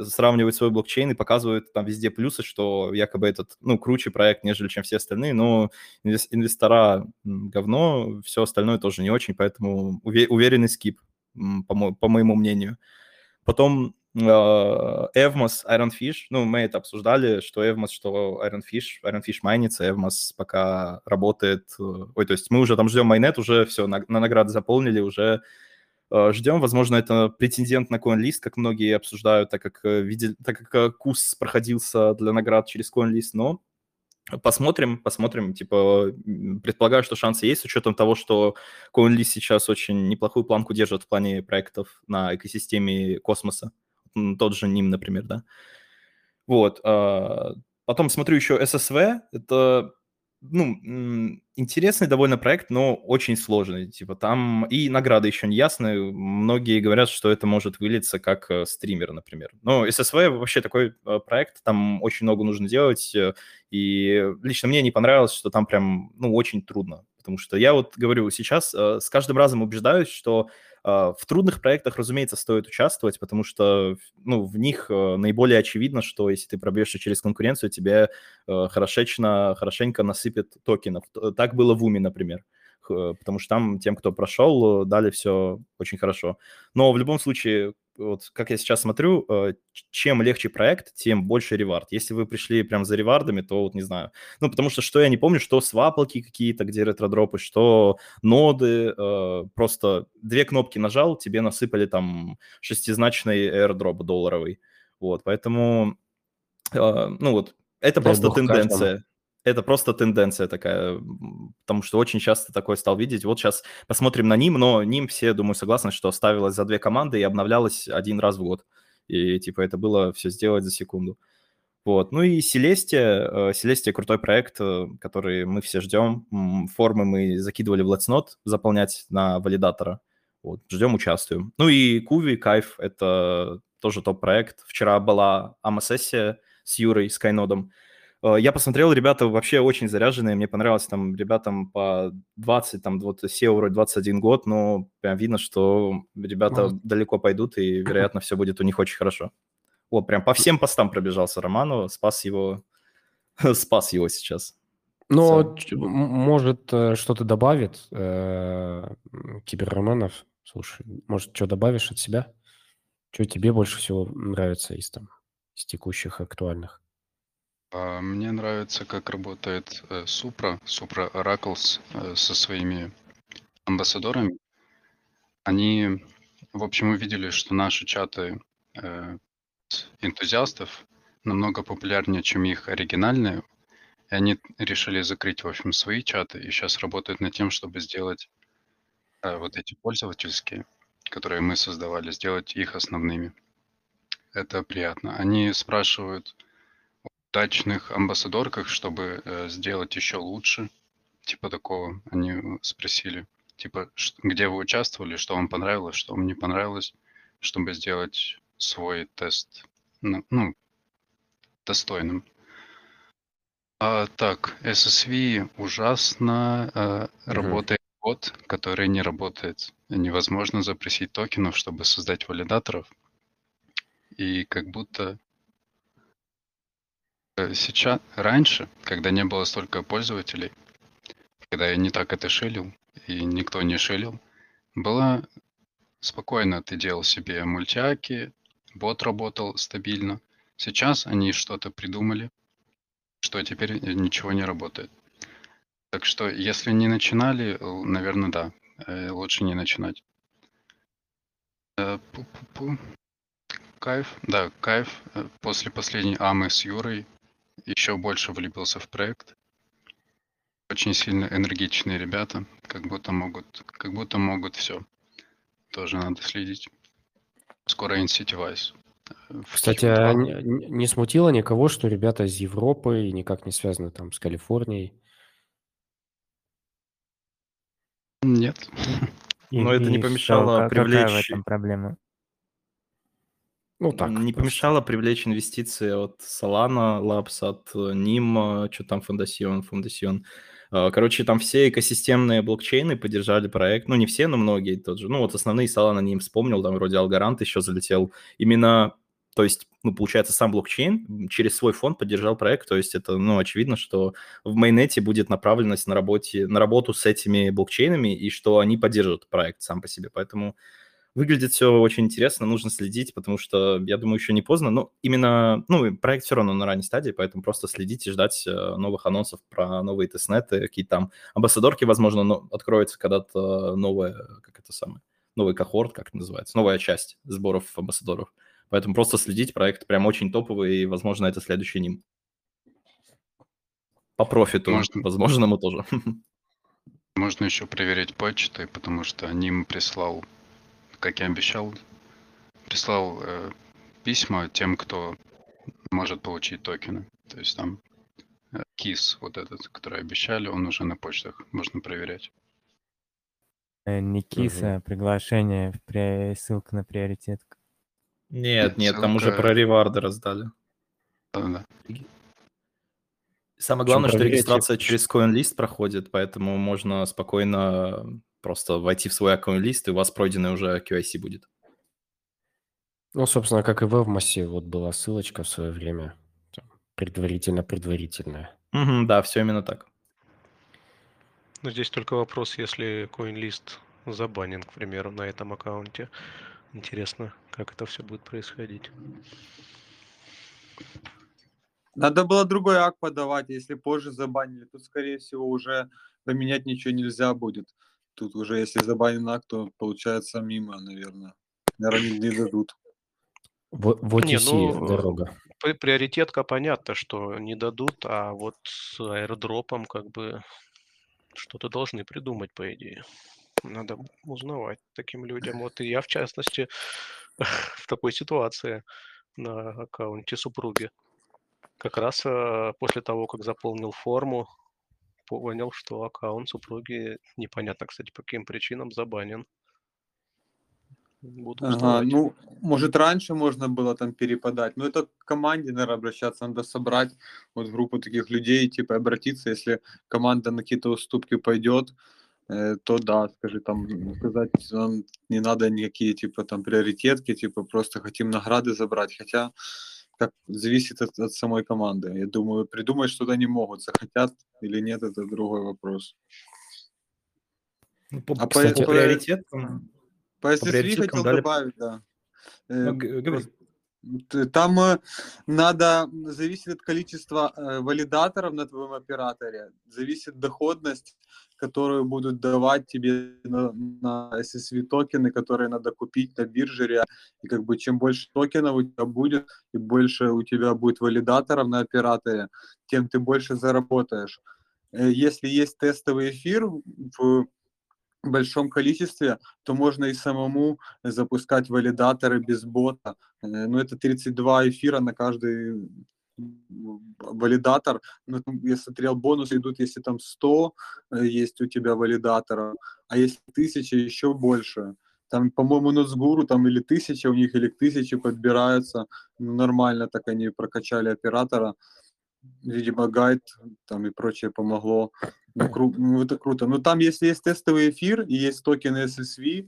Сравнивают свой блокчейн и показывают там везде плюсы, что якобы этот, ну, круче проект, нежели чем все остальные, но инвестора говно, все остальное тоже не очень, поэтому уверенный скип, по моему мнению. Потом Evmos, Айрон Фиш, ну, мы это обсуждали, что Evmos, что Айрон Фиш майнится, Evmos пока работает, то есть мы уже там ждем майнет, уже все, на награды заполнили, уже... Ждем, возможно, это претендент на CoinList, как многие обсуждают, так как курс проходился для наград через CoinList, но посмотрим, типа, предполагаю, что шансы есть, с учетом того, что CoinList сейчас очень неплохую планку держит в плане проектов на экосистеме космоса, тот же Нюм, например, да. Вот, потом смотрю еще SSV, это... Ну, интересный довольно проект, но очень сложный. Типа там и награды еще не ясны. Многие говорят, что это может вылиться как стример, например. Но SSV вообще такой проект, там очень много нужно делать. И лично мне не понравилось, что там прям, ну, очень трудно. Потому что я вот говорю сейчас, с каждым разом убеждаюсь, что в трудных проектах, разумеется, стоит участвовать, потому что, ну, в них наиболее очевидно, что если ты пробьешься через конкуренцию, тебе хорошенько насыпят токенов. Так было в Уме, например. потому что там тем, кто прошел, дали все очень хорошо. Но в любом случае, вот как я сейчас смотрю, чем легче проект, тем больше ревард. Если вы пришли прям за ревардами, то вот не знаю. Ну, потому что я не помню, что сваплки какие-то, где ретродропы, что ноды. Просто две кнопки нажал, тебе насыпали там шестизначный airdrop долларовый. Вот, поэтому, ну вот, это просто тенденция. Это просто тенденция такая, потому что очень часто такое стал видеть. Вот сейчас посмотрим на Ним, но Ним все, думаю, согласны, что ставилось за две команды и обновлялось один раз в год. И типа это было все сделать за секунду. Вот. Ну и Селестия. Селестия крутой проект, который мы все ждем. Формы мы закидывали в Let's Not заполнять на валидатора. Вот. Ждем, участвуем. Ну и KUVI, кайф, это тоже топ-проект. Вчера была АМА-сессия с Юрой, с Кайнодом. Я посмотрел, ребята вообще очень заряженные, мне понравилось, там, ребятам по 20, там, вот, SEO вроде 21 год, но прям видно, что ребята далеко пойдут, и, вероятно, все будет у них очень хорошо. Вот, прям по всем постам пробежался Романова, спас его сейчас. Но, может, что-то добавит Киберроманов? Слушай, может, что добавишь от себя? Что тебе больше всего нравится из текущих актуальных? Мне нравится, как работает Supra Oracles со своими амбассадорами. Они, в общем, увидели, что наши чаты энтузиастов намного популярнее, чем их оригинальные. И они решили закрыть, в общем, свои чаты и сейчас работают над тем, чтобы сделать вот эти пользовательские, которые мы создавали, сделать их основными. Это приятно. Они спрашивают удачных амбассадорках, чтобы сделать еще лучше. Типа такого. Они спросили, типа, где вы участвовали, что вам понравилось, что вам не понравилось, чтобы сделать свой тест, ну, достойным. Так, SSV ужасно работает бот, который не работает. Невозможно запросить токенов, чтобы создать валидаторов. И как будто... Сейчас, раньше, когда не было столько пользователей, когда я не так это шилил, и никто не шилил, было спокойно, ты делал себе мультяки, бот работал стабильно. Сейчас они что-то придумали, что теперь ничего не работает. Так что, если не начинали, наверное, да, лучше не начинать. Кайф, да, кайф. После последней амы с Юрой еще больше влюбился в проект. Очень сильно энергичные ребята, как будто могут все. Тоже надо следить. Скоро инсетивайз. Кстати, а не смутило никого, что ребята из Европы и никак не связаны там с Калифорнией? Нет. Но это не помешало привлечь... Какая в этом проблема? Ну, так, не помешало привлечь инвестиции от Solana Labs, от NIM, что там, Фондасион. Короче, там все экосистемные блокчейны поддержали проект. Ну, не все, но многие тот же. Ну, вот основные Solana NIM вспомнил, там вроде Алгарант еще залетел. Именно, то есть, ну, получается, сам блокчейн через свой фонд поддержал проект. То есть это, ну, очевидно, что в майнете будет направленность на работу с этими блокчейнами и что они поддержат проект сам по себе. Поэтому... Выглядит все очень интересно, нужно следить, потому что, я думаю, еще не поздно. Но именно, ну, проект все равно на ранней стадии, поэтому просто следить и ждать новых анонсов про новые тестнеты, какие-то там амбассадорки, возможно, откроется когда-то новый кохорт, как это называется, новая часть сборов амбассадоров. Поэтому просто следить, проект прям очень топовый, и, возможно, это следующий ним. По профиту, возможно, мы тоже. Можно еще проверить почты, потому что ним прислал... Как я обещал, прислал письма тем, кто может получить токены. То есть там KISS, вот этот, который обещали, он уже на почтах, можно проверять. Не KISS, а приглашение, ссылка на приоритет. Нет, ссылка... там уже про реварды раздали. Да. Самое главное, что регистрация через CoinList проходит, поэтому можно спокойно... Просто войти в свой аккаунт-лист, и у вас пройденный уже QIC будет. Ну, собственно, как и в Evmos, вот была ссылочка в свое время. Предварительная. Да, все именно так. Но здесь только вопрос, если CoinList забанен, к примеру, на этом аккаунте. Интересно, как это все будет происходить. Надо было другой акт подавать, если позже забанили. Тут, скорее всего, уже поменять ничего нельзя будет. Тут уже, если забанен акт, то получается мимо, наверное. Наверное, не дадут. Вот не, и ну, дорога. Приоритетка понятно, что не дадут, а вот с аирдропом как бы что-то должны придумать, по идее. Надо узнавать таким людям. Вот и я, в частности, в такой ситуации на аккаунте супруги. Как раз после того, как заполнил форму, понял, что аккаунт супруги, непонятно, кстати, по каким причинам, забанен. Ага, ну, может, раньше можно было там перепадать, но это к команде, наверное, обращаться, надо собрать вот группу таких людей, типа, обратиться, если команда на какие-то уступки пойдет, то да, скажи, там, сказать, нам не надо никакие, типа, там, приоритетки, типа, просто хотим награды забрать, хотя, как зависит от самой команды, я думаю, придумать что-то не могут, захотят или нет, это другой вопрос. Ну, а кстати, по приоритетам... По SSV хотел добавить, да. Там надо, зависит от количества валидаторов на твоем операторе, зависит доходность, которую будут давать тебе на SSV токены, которые надо купить на бирже. И как бы чем больше токенов у тебя будет, и больше у тебя будет валидаторов на операторе, тем ты больше заработаешь. Если есть тестовый эфир в большом количестве, то можно и самому запускать валидаторы без бота. Но это 32 эфира на каждый валидатор. Но я смотрел, бонусы идут, если там 100 есть у тебя валидаторов, а если 1000, еще больше. Там, по-моему, Носгуру там или 1000 у них, или 1000 подбираются. Ну, нормально так они прокачали оператора. Видимо, гайд там и прочее помогло. Ну, это круто. Но там, если есть тестовый эфир и есть токены SSV,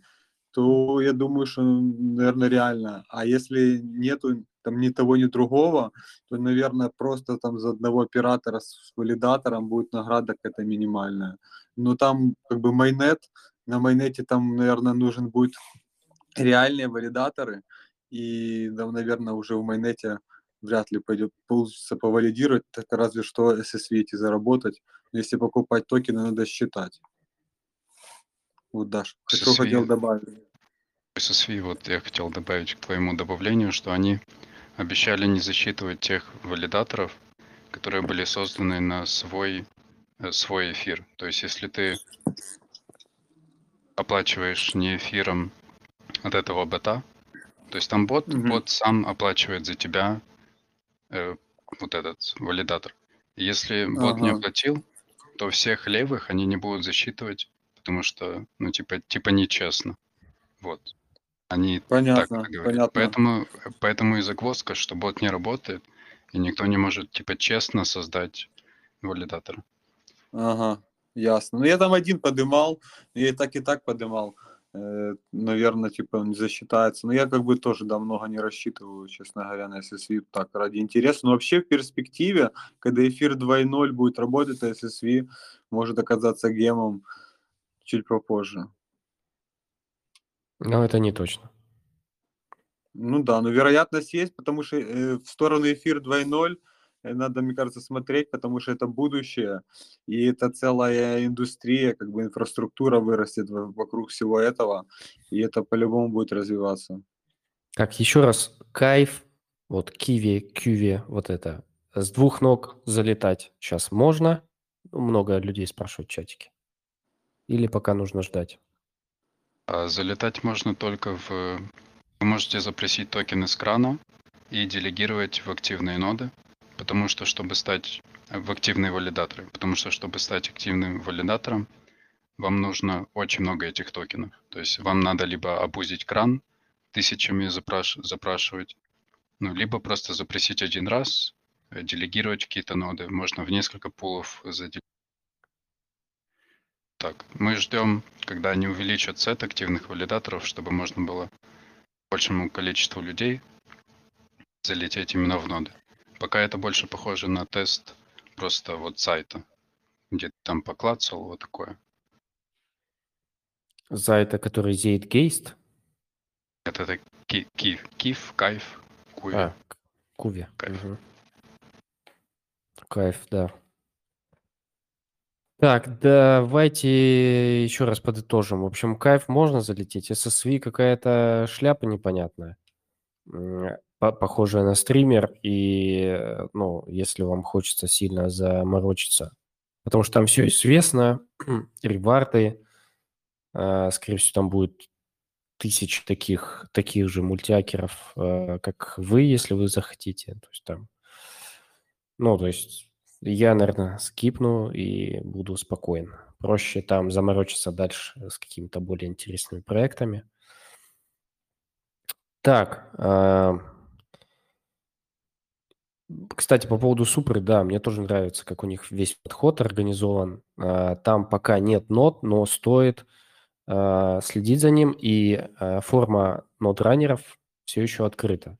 то я думаю, что, наверное, реально. А если нету там ни того, ни другого, то, наверное, просто там за одного оператора с валидатором будет награда какая-то минимальная. Но там как бы майнет, на майнете там, наверное, нужен будет реальные валидаторы. И, да, наверное, уже в майнете вряд ли пойдет, получится повалидировать, так разве что SSV эти заработать. Если покупать токены, надо считать. Вот, Даш, что хотел добавить. SSV, вот я хотел добавить к твоему добавлению, что они обещали не засчитывать тех валидаторов, которые были созданы на свой эфир. То есть, если ты оплачиваешь не эфиром от этого бота, то есть там бот сам оплачивает за тебя вот этот валидатор. Если бот не оплатил, то всех левых они не будут засчитывать, потому что, ну, типа нечестно. Вот. Они понятно, так говорят. Поэтому и загвоздка, что бот не работает, и никто не может, типа, честно создать валидатор. Ага, ясно. Ну, я там один подымал, и так подымал. Наверное, типа не засчитается. Но я как бы тоже, да, много не рассчитываю, честно говоря, на SSV так ради интереса. Но вообще в перспективе, когда эфир 2.0 будет работать, то SSV может оказаться гемом чуть попозже. Но это не точно. Ну да, но вероятность есть, потому что в сторону эфир 2.0 надо, мне кажется, смотреть, потому что это будущее, и это целая индустрия, как бы инфраструктура вырастет вокруг всего этого, и это по-любому будет развиваться. Так, еще раз, кайф, вот KUVI, вот это, с двух ног залетать сейчас можно? Много людей спрашивают в чатике. Или пока нужно ждать? Залетать можно только Вы можете запросить токены с крана и делегировать в активные ноды. Потому что, чтобы стать активным валидатором, вам нужно очень много этих токенов. То есть вам надо либо обузить кран, тысячами запрашивать, ну, либо просто запросить один раз, делегировать какие-то ноды. Можно в несколько пулов заделегировать. Так, мы ждем, когда они увеличат сет активных валидаторов, чтобы можно было большему количеству людей залететь именно в ноды. Пока это больше похоже на тест просто вот сайта. где-то там поклацал, вот такое. За это, который Zeitgeist? Это Кайф. Куви. А, Куви. Кайф. Угу. Кайф, да. Так, давайте еще раз подытожим. В общем, Кайф можно залететь. SSV какая-то шляпа непонятная. Похожая на стример. И, ну, если вам хочется сильно заморочиться. Потому что там все известно. Реварды. Скорее всего, там будет 1000 таких же мультиакеров, как вы, если вы захотите. То есть там... Ну, то есть... Я, наверное, скипну и буду спокоен. Проще там заморочиться дальше с какими-то более интересными проектами. Так, кстати, по поводу Supra, да, мне тоже нравится, как у них весь подход организован. Там пока нет нод, но стоит следить за ним, и форма нод-раннеров все еще открыта.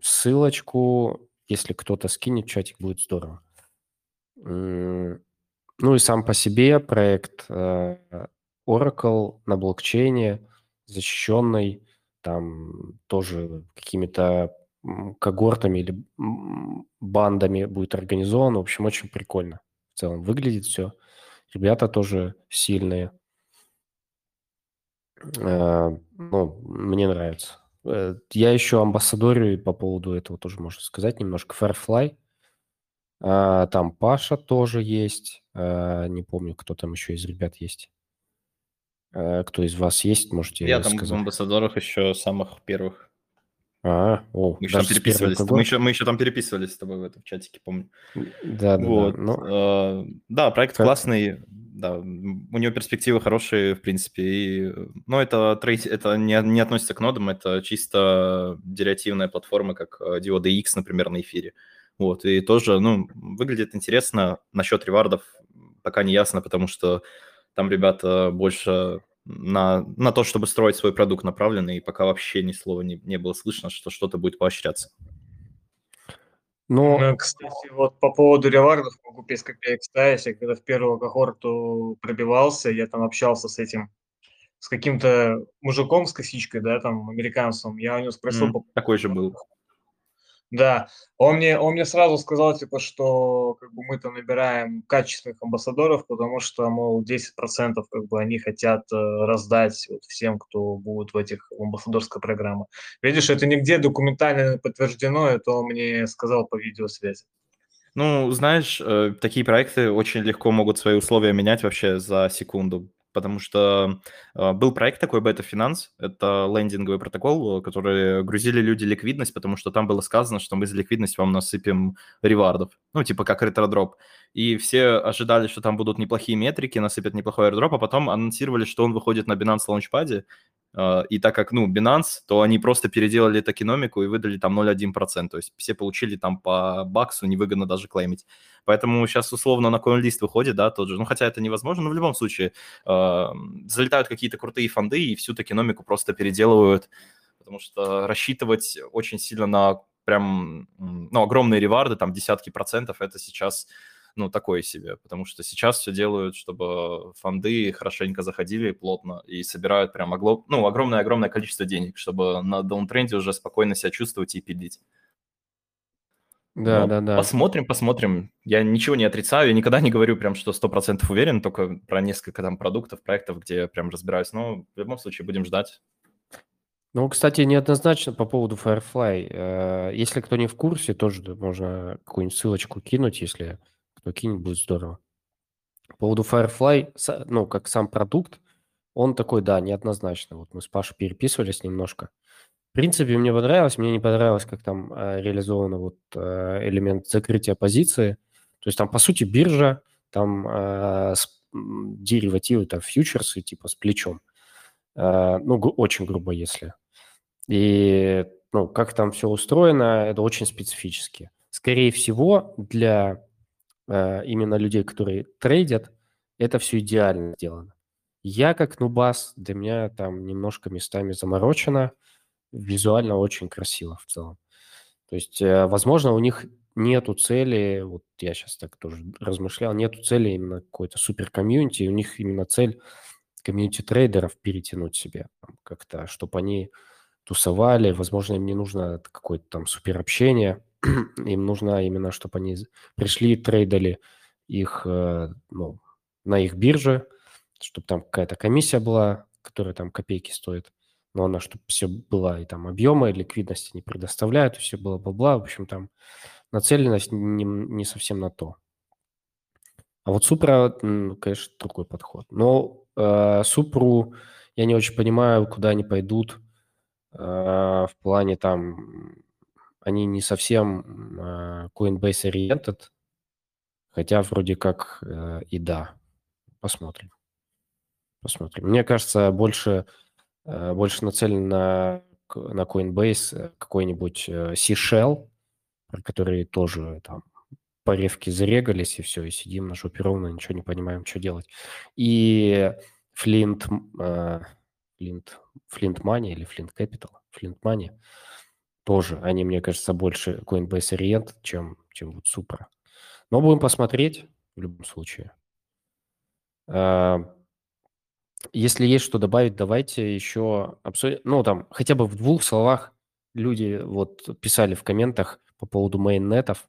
Ссылочку... Если кто-то скинет, чатик будет здорово. Ну и сам по себе проект Oracle на блокчейне, защищенный там тоже какими-то когортами или бандами будет организован. В общем, очень прикольно. В целом выглядит все. Ребята тоже сильные. Ну, мне нравится. Я еще амбассадорю, и по поводу этого тоже можно сказать немножко. Firefly, там Паша тоже есть, не помню, кто там еще из ребят есть. Кто из вас есть, можете я сказать. Я там в амбассадорах еще самых первых. Мы еще там переписывались с тобой в этом чатике, помню. Да, вот. Да. Но... Да, проект классный. Да, у него перспективы хорошие, в принципе. И, ну, это не относится к нодам, это чисто деривативная платформа, как диоды X, например, на эфире. Вот, и тоже, ну, выглядит интересно. Насчет ревардов пока не ясно, потому что там ребята больше на то, чтобы строить свой продукт направлены, и пока вообще ни слова не было слышно, что что-то будет поощряться. Ну, кстати, вот по поводу ревардов могу перескопировать. Я когда в первую когорту пробивался, я там общался с этим, с каким-то мужиком с косичкой, да, там, американцем. Я у него спросил... такой же был. Да. Он мне сразу сказал, типа, что как бы мы там набираем качественных амбассадоров, потому что, мол, 10% как бы они хотят раздать вот всем, кто будет в этих амбассадорской программе. Видишь, это нигде документально подтверждено, это он мне сказал по видеосвязи. Ну, знаешь, такие проекты очень легко могут свои условия менять вообще за секунду. Потому что был проект такой, Бета-финанс, это лендинговый протокол, который грузили люди ликвидность, потому что там было сказано, что мы за ликвидность вам насыпем ревардов, ну, типа как ретродроп. И все ожидали, что там будут неплохие метрики, насыпят неплохой airdrop, а потом анонсировали, что он выходит на Binance Launchpad, и так как, ну, Binance, то они просто переделали токеномику и выдали там 0,1%, то есть все получили там по баксу, невыгодно даже клеймить. Поэтому сейчас условно на CoinList выходит, да, тот же, ну, хотя это невозможно, но в любом случае залетают какие-то крутые фонды и всю токеномику просто переделывают, потому что рассчитывать очень сильно на прям, ну, огромные реварды, там, десятки процентов, это сейчас... Ну, такое себе, потому что сейчас все делают, чтобы фонды хорошенько заходили плотно и собирают прям огромное-огромное количество денег, чтобы на даунтренде уже спокойно себя чувствовать и пилить. Да, но да, да. Посмотрим. Я ничего не отрицаю, я никогда не говорю прям, что 100% уверен, только про несколько там продуктов, проектов, где прям разбираюсь. Но в любом случае будем ждать. Ну, кстати, неоднозначно по поводу Firefly. Если кто не в курсе, тоже можно какую-нибудь ссылочку кинуть, если... Кинь, будет здорово. По поводу Firefly, ну, как сам продукт, он такой, да, неоднозначный. Вот мы с Пашей переписывались немножко. В принципе, мне понравилось. Мне не понравилось, как там реализован вот элемент закрытия позиции. То есть там, по сути, биржа, там деривативы, там фьючерсы, типа, с плечом. Ну, очень грубо, если. И, ну, как там все устроено, это очень специфически. Скорее всего, для... именно людей, которые трейдят, это все идеально сделано. Я как нубас, для меня там немножко местами заморочено, визуально очень красиво в целом. То есть, возможно, у них нету цели, вот я сейчас так тоже размышлял, нету цели именно какой-то супер-комьюнити, у них именно цель комьюнити-трейдеров перетянуть себе, как-то, чтобы они тусовали, возможно, им не нужно какое-то там супер-общение, им нужно именно, чтобы они пришли, трейдали их, ну, на их бирже, чтобы там какая-то комиссия была, которая там копейки стоит, но она, чтобы все было и там объемы, и ликвидности не предоставляют, и все было бла-бла, в общем, там нацеленность не совсем на то. А вот Supra, конечно, другой подход. Но Supra я не очень понимаю, куда они пойдут в плане там... Они не совсем Coinbase-oriented, хотя вроде как и да. Посмотрим. Мне кажется, больше нацелен на Coinbase какой-нибудь C-Shell, которые тоже там по ревке зарегались, и все, и сидим на жопе ровно, ничего не понимаем, что делать. И Flint Money или Flint Capital, Flint Money тоже, они, мне кажется, больше Coinbase-ориент, чем вот Supra. Но будем посмотреть в любом случае. Если есть что добавить, давайте еще обсудим. Ну, там, хотя бы в двух словах люди вот писали в комментах по поводу мейннетов,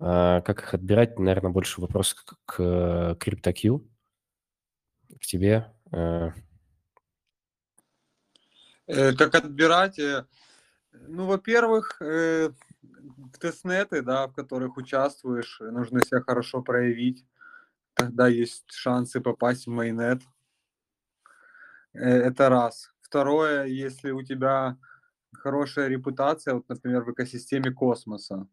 как их отбирать. Наверное, больше вопрос к CryptoQ, к тебе. Как отбирать? Ну, во-первых, тестнеты, да, в которых участвуешь, нужно себя хорошо проявить. Тогда есть шансы попасть в майнет. Это раз. Второе, если у тебя хорошая репутация, вот, например, в экосистеме космоса,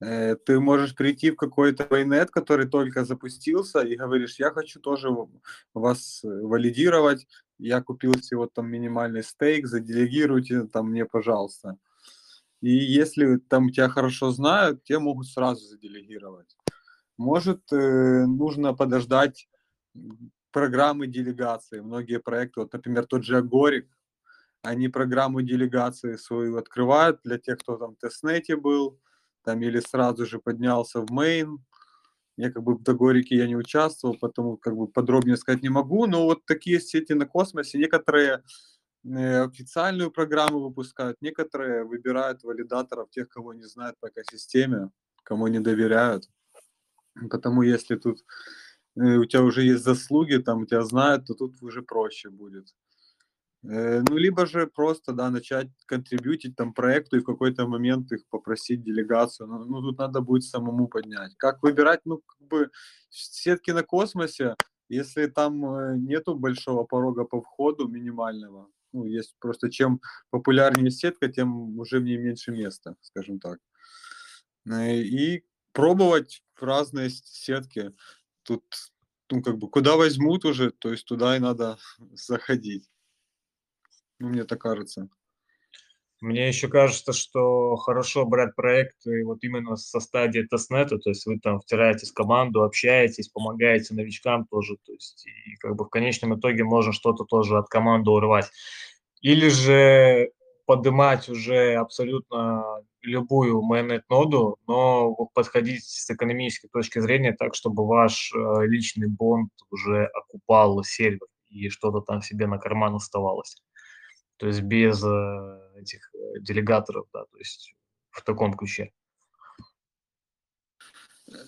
ты можешь прийти в какой-то майнет, который только запустился, и говоришь, я хочу тоже вас валидировать, я купил всего там минимальный стейк, заделегируйте там мне, пожалуйста. И если там тебя хорошо знают, тебя могут сразу заделегировать. Может, нужно подождать программы делегации. Многие проекты, вот, например, тот же Агорик, они программу делегации свою открывают для тех, кто там в тестнете был, там или сразу же поднялся в мейн. Я как бы в Агорике я не участвовал, потому как бы подробнее сказать не могу. Но вот такие сети на космосе, некоторые официальную программу выпускают, некоторые выбирают валидаторов, тех, кого не знают по экосистеме, кому не доверяют. Потому если тут у тебя уже есть заслуги, там тебя знают, то тут уже проще будет. Ну, либо же просто, да, начать контрибьютить там проекту и в какой-то момент их попросить делегацию. Ну, тут надо будет самому поднять. Как выбирать? Ну, как бы сетки на космосе, если там нету большого порога по входу, минимального. Ну, есть просто чем популярнее сетка, тем уже в ней меньше места, скажем так. И пробовать разные сетки. Тут, ну, как бы, куда возьмут уже, то есть туда и надо заходить. Ну, мне так кажется. Мне еще кажется, что хорошо брать проекты вот именно со стадии тестнета, то есть вы там втираетесь в команду, общаетесь, помогаете новичкам тоже, то есть и как бы в конечном итоге можно что-то тоже от команды урвать. Или же поднимать уже абсолютно любую майонет-ноду, но подходить с экономической точки зрения так, чтобы ваш личный бонд уже окупал сервер и что-то там себе на карман оставалось. То есть без этих делегаторов, да, то есть в таком ключе.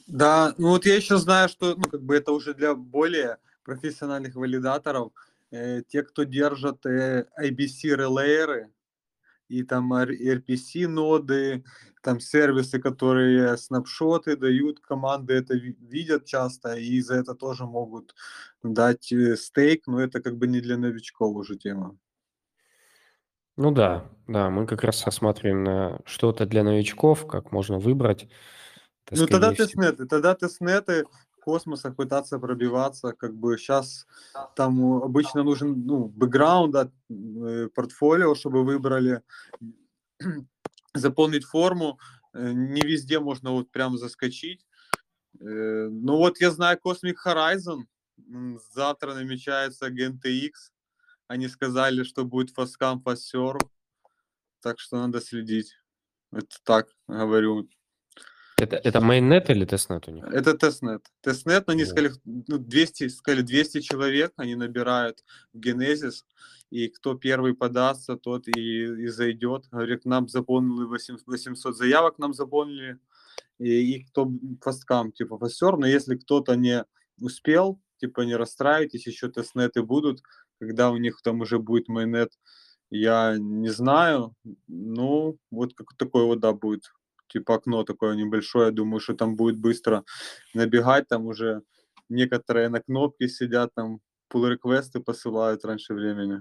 Да, ну вот я еще знаю, что ну, как бы это уже для более профессиональных валидаторов, те, кто держат IBC-релейеры и там RPC-ноды, там сервисы, которые снапшоты дают, команды это видят часто, и за это тоже могут дать стейк, но это как бы не для новичков уже тема. Ну да, мы как раз рассматриваем что-то для новичков, как можно выбрать. Ну тогда тестнеты в космосах пытаться пробиваться, как бы сейчас там обычно нужен, ну, бэкграунд, портфолио, чтобы выбрали, заполнить форму, не везде можно вот прям заскочить. Ну вот я знаю Cosmic Horizon, завтра намечается GNTX, они сказали, что будет фаскам, фасер, так что надо следить. Это так говорю. Это mainnet или тестнет у них? Это тестнет. Тестнет, но они сказали, 200 человек они набирают в Genesis, и кто первый подастся, тот и зайдет. Говорит, нам заполнили 800 заявок, нам заполнили, и кто фасткам, типа фастер, но если кто-то не успел, типа не расстраивайтесь, еще тестнеты будут, когда у них там уже будет mainnet, я не знаю, ну, вот как такое вот, да, будет. Типа окно такое небольшое, я думаю, что там будет быстро набегать, там уже некоторые на кнопке сидят, там pull-реквесты посылают раньше времени.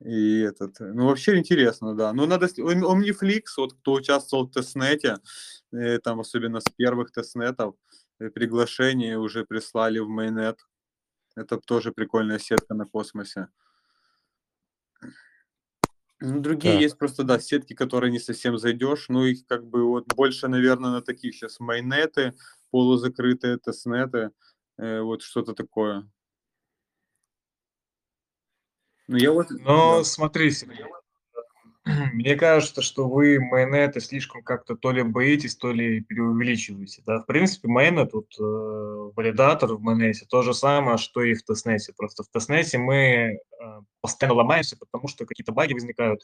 И этот, ну вообще интересно, да. Ну надо, Omniflix, вот кто участвовал в тестнете, там особенно с первых тестнетов, приглашение уже прислали в Mainnet. Это тоже прикольная сетка на космосе. Ну, другие так. Есть просто, да, сетки, которые не совсем зайдешь, ну, их как бы вот больше, наверное, на таких сейчас майнеты, полузакрытые тестнеты, вот что-то такое. Ну, я вот... Но да. Смотри, Сергей, мне кажется, что вы майнеты слишком как-то то ли боитесь, то ли преувеличиваете, да, в принципе, майнет, вот, валидатор в майнете, то же самое, что и в тестнете, просто в тестнете мы... постоянно ломаемся, потому что какие-то баги возникают,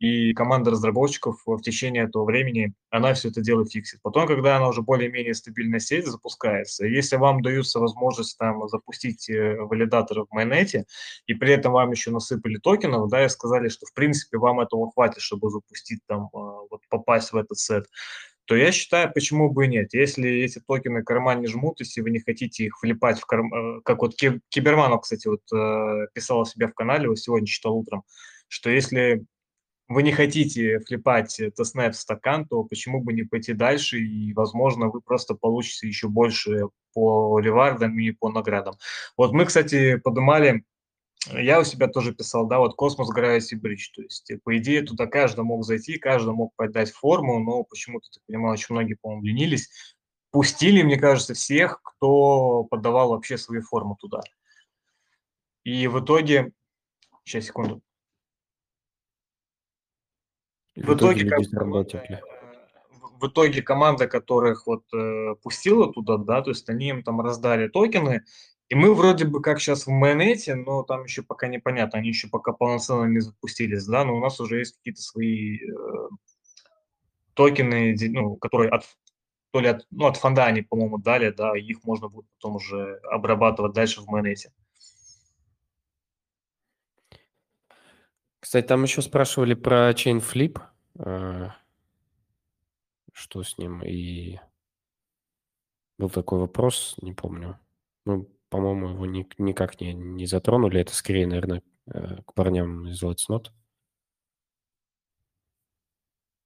и команда разработчиков в течение этого времени, она все это дело фиксит. Потом, когда она уже более-менее стабильная сеть запускается, если вам даются возможность там запустить валидаторы в майнете, и при этом вам еще насыпали токенов, да, и сказали, что в принципе вам этого хватит, чтобы запустить там, вот попасть в этот сет, то я считаю, почему бы и нет. Если эти токены карман не жмут, если вы не хотите их влипать в карман, как вот Киберроманов, кстати, вот писал у себя в канале, вот сегодня читал утром, что если вы не хотите флипать тестнет в стакан, то почему бы не пойти дальше, и, возможно, вы просто получите еще больше по ревардам и по наградам. Вот мы, кстати, подумали, я у себя тоже писал, да, вот Космос, Gravity Bridge, то есть, по идее, туда каждый мог зайти, каждый мог подать форму, но почему-то, так понимаю, очень многие, по-моему, ленились. Пустили, мне кажется, всех, кто подавал вообще свои формы туда. И в итоге... Сейчас, секунду. В итоге команда, которых вот пустила туда, да, то есть они им там раздали токены. И мы вроде бы как сейчас в майнете, но там еще пока непонятно, они еще пока полноценно не запустились, да, но у нас уже есть какие-то свои токены, ну, которые от фонда они, по-моему, дали, да, и их можно будет потом уже обрабатывать дальше в майнете. Кстати, там еще спрашивали про ChainFlip, что с ним, и был такой вопрос, не помню, ну, по-моему, его никак не затронули. Это скорее, наверное, к парням из Let's Not.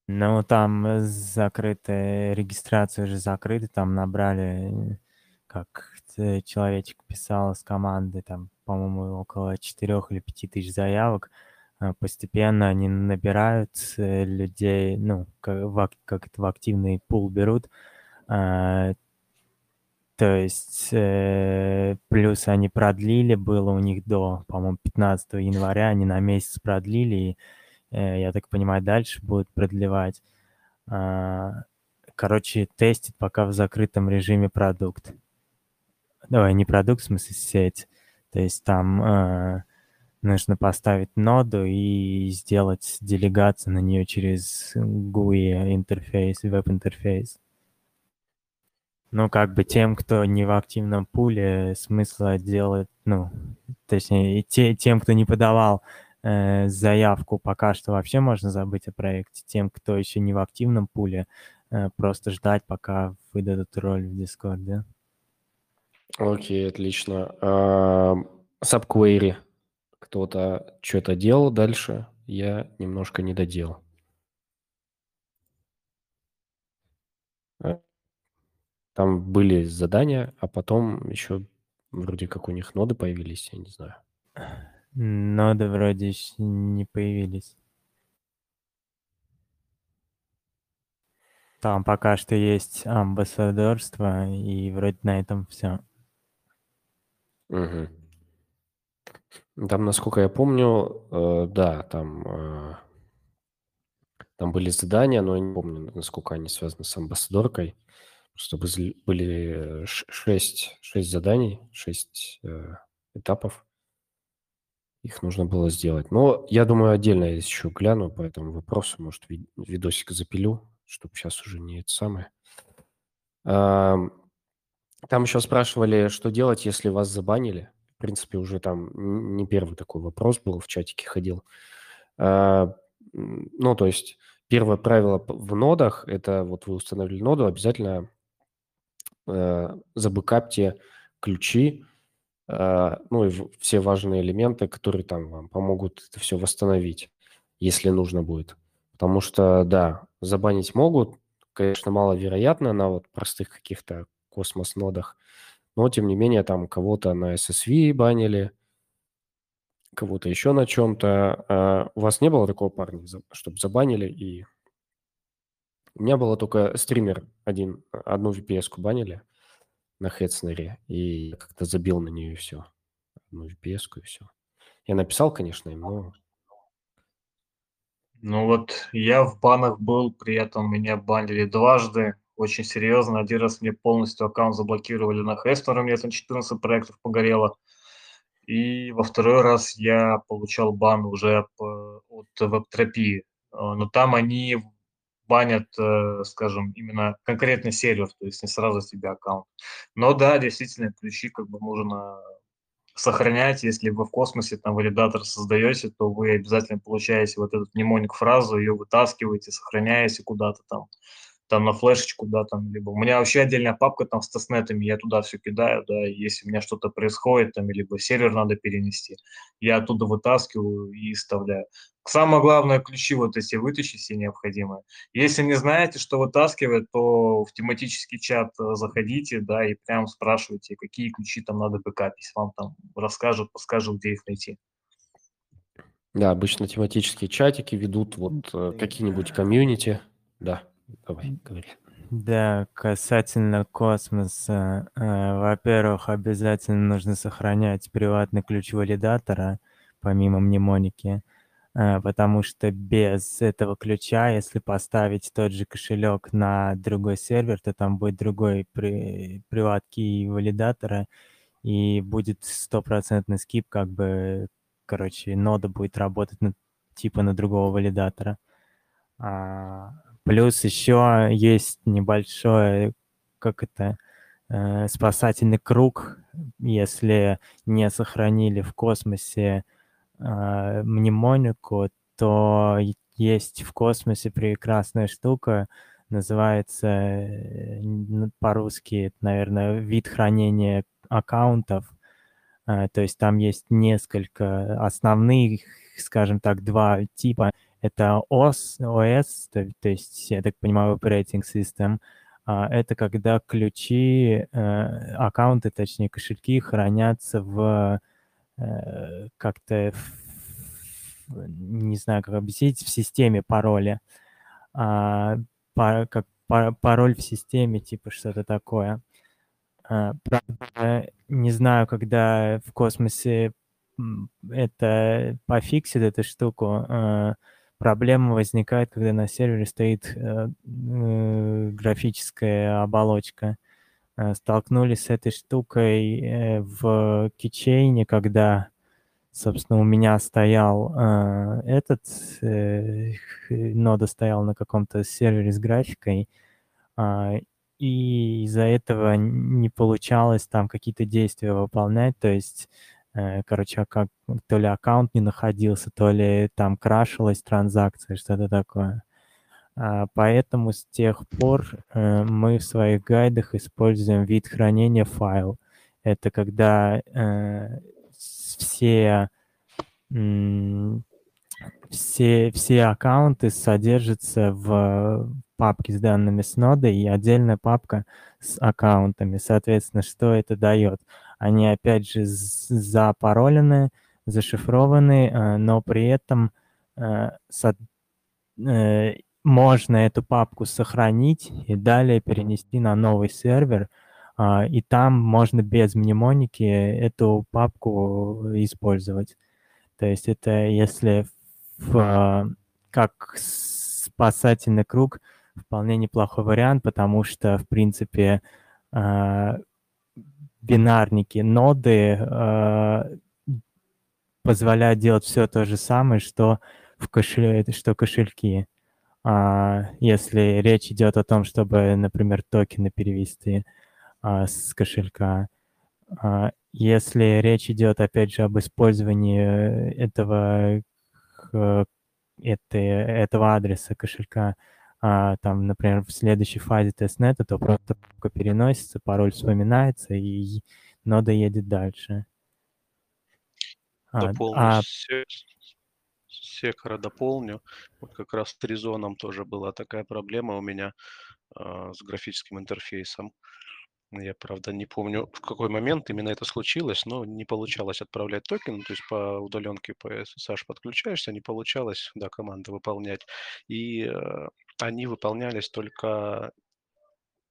Ну, там закрытая регистрация уже закрыта. Там набрали, как человечек писал с команды, там, по-моему, около 4 или 5 тысяч заявок. Постепенно они набирают людей, ну, как-то в активный пул берут. То есть, плюс они продлили, было у них до, по-моему, 15 января, они на месяц продлили, и, я так понимаю, дальше будут продлевать. Короче, тестит пока в закрытом режиме продукт. Ой, не продукт, в смысле сеть. То есть там нужно поставить ноду и сделать делегацию на нее через GUI интерфейс, веб-интерфейс. Ну, как бы тем, кто не в активном пуле, смысла делать, ну, точнее, тем, кто не подавал заявку, пока что вообще можно забыть о проекте. Тем, кто еще не в активном пуле, просто ждать, пока выдадут роль в Discord, да? Окей, отлично. Сабквери. Кто-то что-то делал дальше, я немножко не доделал. Там были задания, а потом еще вроде как у них ноды появились, я не знаю. Ноды вроде не появились. Там пока что есть амбассадорство, и вроде на этом все. Угу. Там, насколько я помню, да, там Там были задания, но я не помню, насколько они связаны с амбассадоркой. Просто были 6 заданий, 6 этапов. Их нужно было сделать. Но я думаю, отдельно я еще гляну по этому вопросу. Может, видосик запилю, чтобы сейчас уже не это самое. Там еще спрашивали, что делать, если вас забанили. В принципе, уже там не первый такой вопрос был, в чатике ходил. Ну, то есть первое правило в нодах – это вот вы установили ноду, обязательно забэкапьте ключи, ну, и все важные элементы, которые там вам помогут это все восстановить, если нужно будет. Потому что, да, забанить могут, конечно, маловероятно на вот простых каких-то космос-нодах, но, тем не менее, там кого-то на SSV банили, кого-то еще на чем-то. У вас не было такого парня, чтобы забанили? И у меня было только стример один, одну VPS-ку банили на Хецнере, и как-то забил на нее и все. Одну VPS-ку и все. Я написал, конечно, им, но... Ну вот я в банах был, при этом меня банили дважды. Очень серьезно. Один раз мне полностью аккаунт заблокировали на Хецнере, у меня там 14 проектов погорело. И во второй раз я получал бан уже от веб-тропии. Но там они банят, скажем, именно конкретный сервер, то есть не сразу себе аккаунт. Но да, действительно, ключи как бы нужно сохранять. Если вы в космосе там валидатор создаете, то вы обязательно получаете вот эту мнемоник-фразу, ее вытаскиваете, сохраняете куда-то там на флешечку, да, там, либо у меня вообще отдельная папка там с тестнетами, я туда все кидаю, да, если у меня что-то происходит, там, либо сервер надо перенести, я оттуда вытаскиваю и вставляю. Самое главное, ключи вот эти вытащить все необходимые. Если не знаете, что вытаскивать, то в тематический чат заходите, да, и прям спрашивайте, какие ключи там надо бэкапить, вам там расскажут, подскажут, где их найти. Да, обычно тематические чатики ведут вот какие-нибудь комьюнити, да. Давай, говори. Да, касательно космоса, во-первых, обязательно нужно сохранять приватный ключ валидатора, помимо мнемоники, потому что без этого ключа, если поставить тот же кошелек на другой сервер, то там будет другой приват-кей валидатора, и будет стопроцентный скип, как бы, короче, нода будет работать типа на другого валидатора. Плюс еще есть небольшой, спасательный круг, если не сохранили в космосе мнемонику, то есть в космосе прекрасная штука, называется по-русски, наверное, вид хранения аккаунтов. То есть там есть несколько основных, скажем так, два типа. Это OS, то есть, я так понимаю, operating system. Это когда ключи, аккаунты, точнее, кошельки хранятся в как-то, не знаю, как объяснить, в системе пароля. Пароль в системе, типа что-то такое. Правда, не знаю, когда в космосе это пофиксит эту штуку. Проблема возникает, когда на сервере стоит графическая оболочка. Столкнулись с этой штукой в кичейне, когда, собственно, у меня стоял нода стояла на каком-то сервере с графикой, и из-за этого не получалось там какие-то действия выполнять, то есть короче, как то ли аккаунт не находился, то ли там крашилась транзакция, что-то такое. Поэтому с тех пор мы в своих гайдах используем вид хранения файл. Это когда все аккаунты содержатся в папке с данными с нодой и отдельная папка с аккаунтами. Соответственно, что это дает? Они, опять же, запаролены, зашифрованы, но при этом можно эту папку сохранить и далее перенести на новый сервер, и там можно без мнемоники эту папку использовать. То есть это если как спасательный круг вполне неплохой вариант, потому что, в принципе, бинарники, ноды позволяют делать все то же самое, что кошельки. Если речь идет о том, чтобы, например, токены перевести с кошелька. Если речь идет, опять же, об использовании этого адреса кошелька, там, например, в следующей фазе тестнета, то просто покупка переносится, пароль вспоминается, и нода едет дальше. Секора дополню. Вот как раз с Тризоном тоже была такая проблема у меня с графическим интерфейсом. Я, правда, не помню, в какой момент именно это случилось, но не получалось отправлять токен, то есть по удаленке по SSH подключаешься, не получалось, да, команды выполнять. И они выполнялись только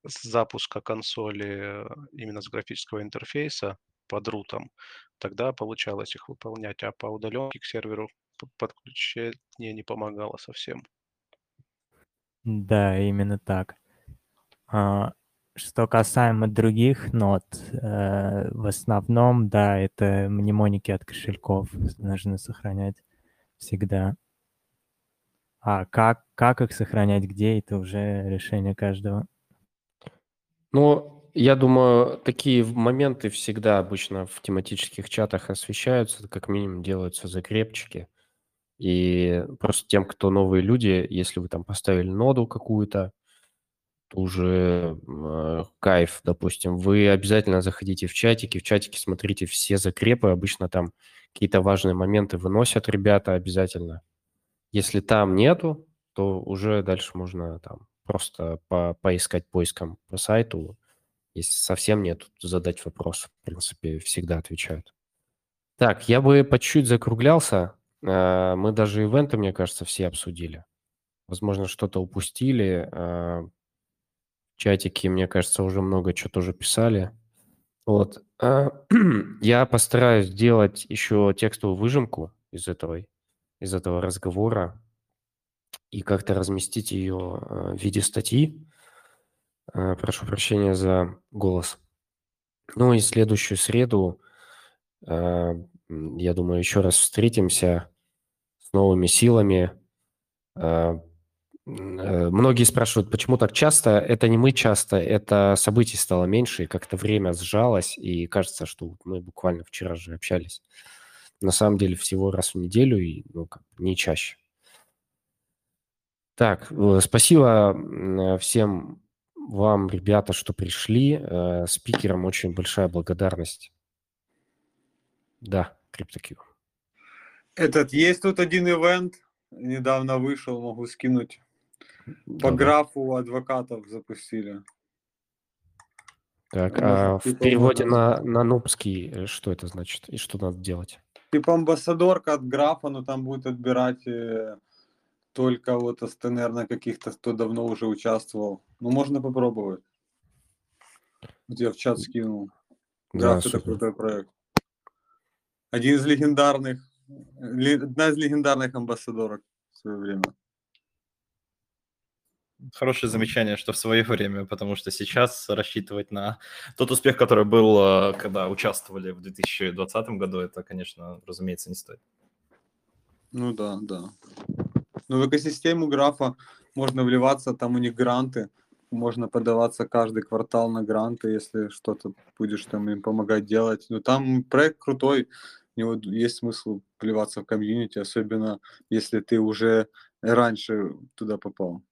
с запуска консоли именно с графического интерфейса под рутом. Тогда получалось их выполнять, а по удаленке к серверу подключать мне не помогало совсем. Да, именно так. Что касаемо других нод, в основном, да, это мнемоники от кошельков нужно сохранять всегда. А как их сохранять, где, это уже решение каждого. Ну, я думаю, такие моменты всегда обычно в тематических чатах освещаются, как минимум делаются закрепчики. И просто тем, кто новые люди, если вы там поставили ноду какую-то, уже кайф, допустим, вы обязательно заходите в чатике смотрите все закрепы, обычно там какие-то важные моменты выносят ребята обязательно. Если там нету, то уже дальше можно там просто поискать поиском по сайту. Если совсем нету, то задать вопрос, в принципе, всегда отвечают. Так, я бы по чуть-чуть закруглялся, мы даже ивенты, мне кажется, все обсудили. Возможно, что-то упустили, чатики, мне кажется, уже много чего тоже писали. Вот. Я постараюсь сделать еще текстовую выжимку из этого разговора и как-то разместить ее в виде статьи. Прошу прощения за голос. Ну и следующую среду, я думаю, еще раз встретимся с новыми силами. Многие спрашивают, почему так часто? Это не мы часто, это событий стало меньше, и как-то время сжалось, и кажется, что мы буквально вчера же общались. На самом деле всего раз в неделю, и ну, не чаще. Так, спасибо всем вам, ребята, что пришли. Спикерам очень большая благодарность. Да, CryptoQ. Есть тут один ивент, недавно вышел, могу скинуть. По графу адвокатов запустили. Так, а в переводе на нубский что это значит и что надо делать? Типа амбассадорка от графа, но там будет отбирать только вот наверное, каких-то, кто давно уже участвовал. Ну, можно попробовать. Вот я в чат скинул. Граф — это крутой проект. Одна из легендарных амбассадорок в свое время. Хорошее замечание, что в свое время, потому что сейчас рассчитывать на тот успех, который был, когда участвовали в 2020 году, это, конечно, разумеется, не стоит. Ну да, да. Но в экосистему графа можно вливаться, там у них гранты, можно подаваться каждый квартал на гранты, если что-то будешь там им помогать делать. Но там проект крутой, у него есть смысл вливаться в комьюнити, особенно если ты уже раньше туда попал.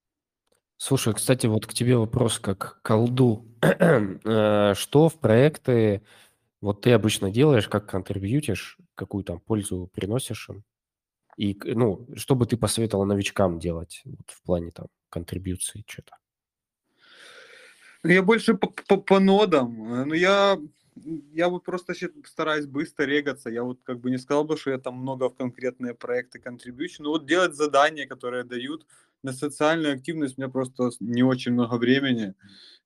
Слушай, кстати, вот к тебе вопрос как колду. Что в проекты вот ты обычно делаешь, как контрибьютишь, какую там пользу приносишь им? И, ну, что бы ты посоветовал новичкам делать вот, в плане там контрибьюции, что-то? Я больше по нодам. Но я вот просто стараюсь быстро регаться. Я вот как бы не сказал бы, что я там много в конкретные проекты контрибьючу. Но вот делать задания, которые дают на социальную активность, у меня просто не очень много времени.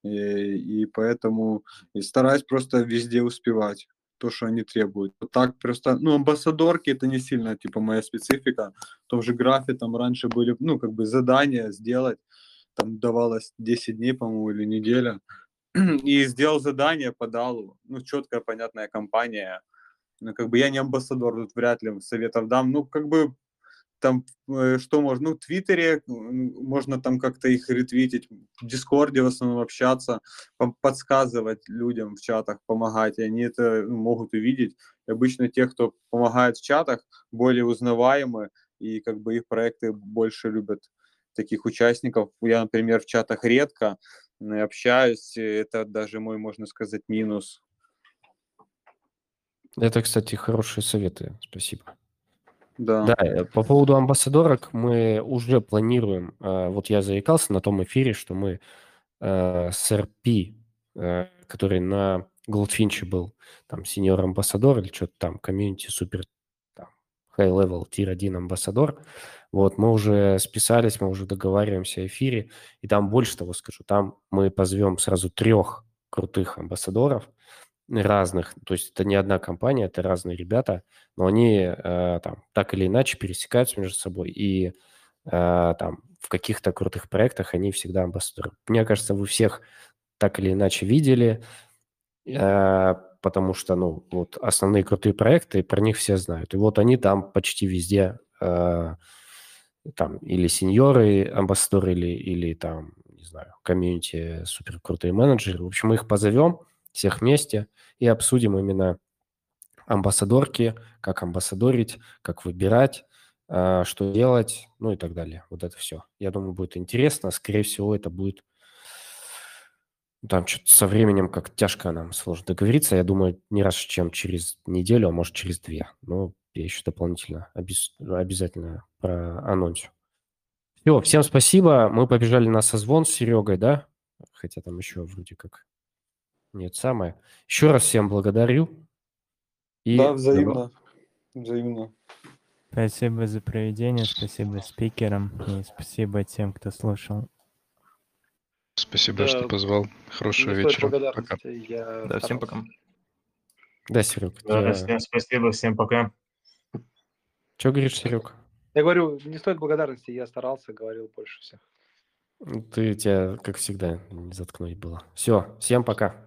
И поэтому стараюсь просто везде успевать. то, что они требуют. Так просто, ну, амбассадорки — это не сильно, типа, моя специфика. В том же графе там раньше были, ну, как бы задания сделать. Там давалось 10 дней, по-моему, или неделя. И сделал задание, подал. Ну, четкая, понятная компания. Ну, как бы я не амбассадор, тут вряд ли советов дам. Ну, как бы там, что можно, ну, в Твиттере можно там как-то их ретвитить, в Дискорде в основном общаться, подсказывать людям в чатах, помогать, и они это могут увидеть. И обычно те, кто помогает в чатах, более узнаваемы, и как бы их проекты больше любят таких участников. Я, например, в чатах редко общаюсь, это даже мой, можно сказать, минус. Это, кстати, хорошие советы, спасибо. Да. Да, по поводу амбассадорок мы уже планируем, вот я заикался на том эфире, что мы с РП, который на Голдфинче был, там, сеньор-амбассадор или что-то там, комьюнити супер, там, high-level, tier-1 амбассадор, вот, мы уже списались, мы уже договариваемся о эфире, и там больше того скажу, там мы позовем сразу 3 крутых амбассадоров, разных, то есть это не одна компания, это разные ребята, но они там так или иначе пересекаются между собой, и там в каких-то крутых проектах они всегда амбассадоры. Мне кажется, вы всех так или иначе видели, потому что, ну, вот основные крутые проекты, про них все знают. И вот они там почти везде, там или сеньоры, амбассадоры, или там, не знаю, комьюнити, суперкрутые менеджеры. В общем, мы их позовем, всех вместе, и обсудим именно амбассадорки, как амбассадорить, как выбирать, что делать, ну и так далее. Вот это все. Я думаю, будет интересно. Скорее всего, это будет... Там что-то со временем как тяжко нам сложно договориться. Я думаю, не раньше, чем через неделю, а может, через 2. Но я еще дополнительно обязательно проанонсю. Все, всем спасибо. Мы побежали на созвон с Серегой, да? Хотя там еще вроде как... Нет, самое. Еще раз всем благодарю. И... Да, взаимно. Взаимно. Спасибо за проведение, спасибо спикерам и спасибо тем, кто слушал. Спасибо, да, что позвал. Хорошего вечера. Пока. Да, всем пока. Да, Серег. Да, всем спасибо, всем пока. Что говоришь, Серег? Я говорю, не стоит благодарности, я старался, говорил больше всех. Ты тебя, как всегда, не заткнуть было. Все, всем пока.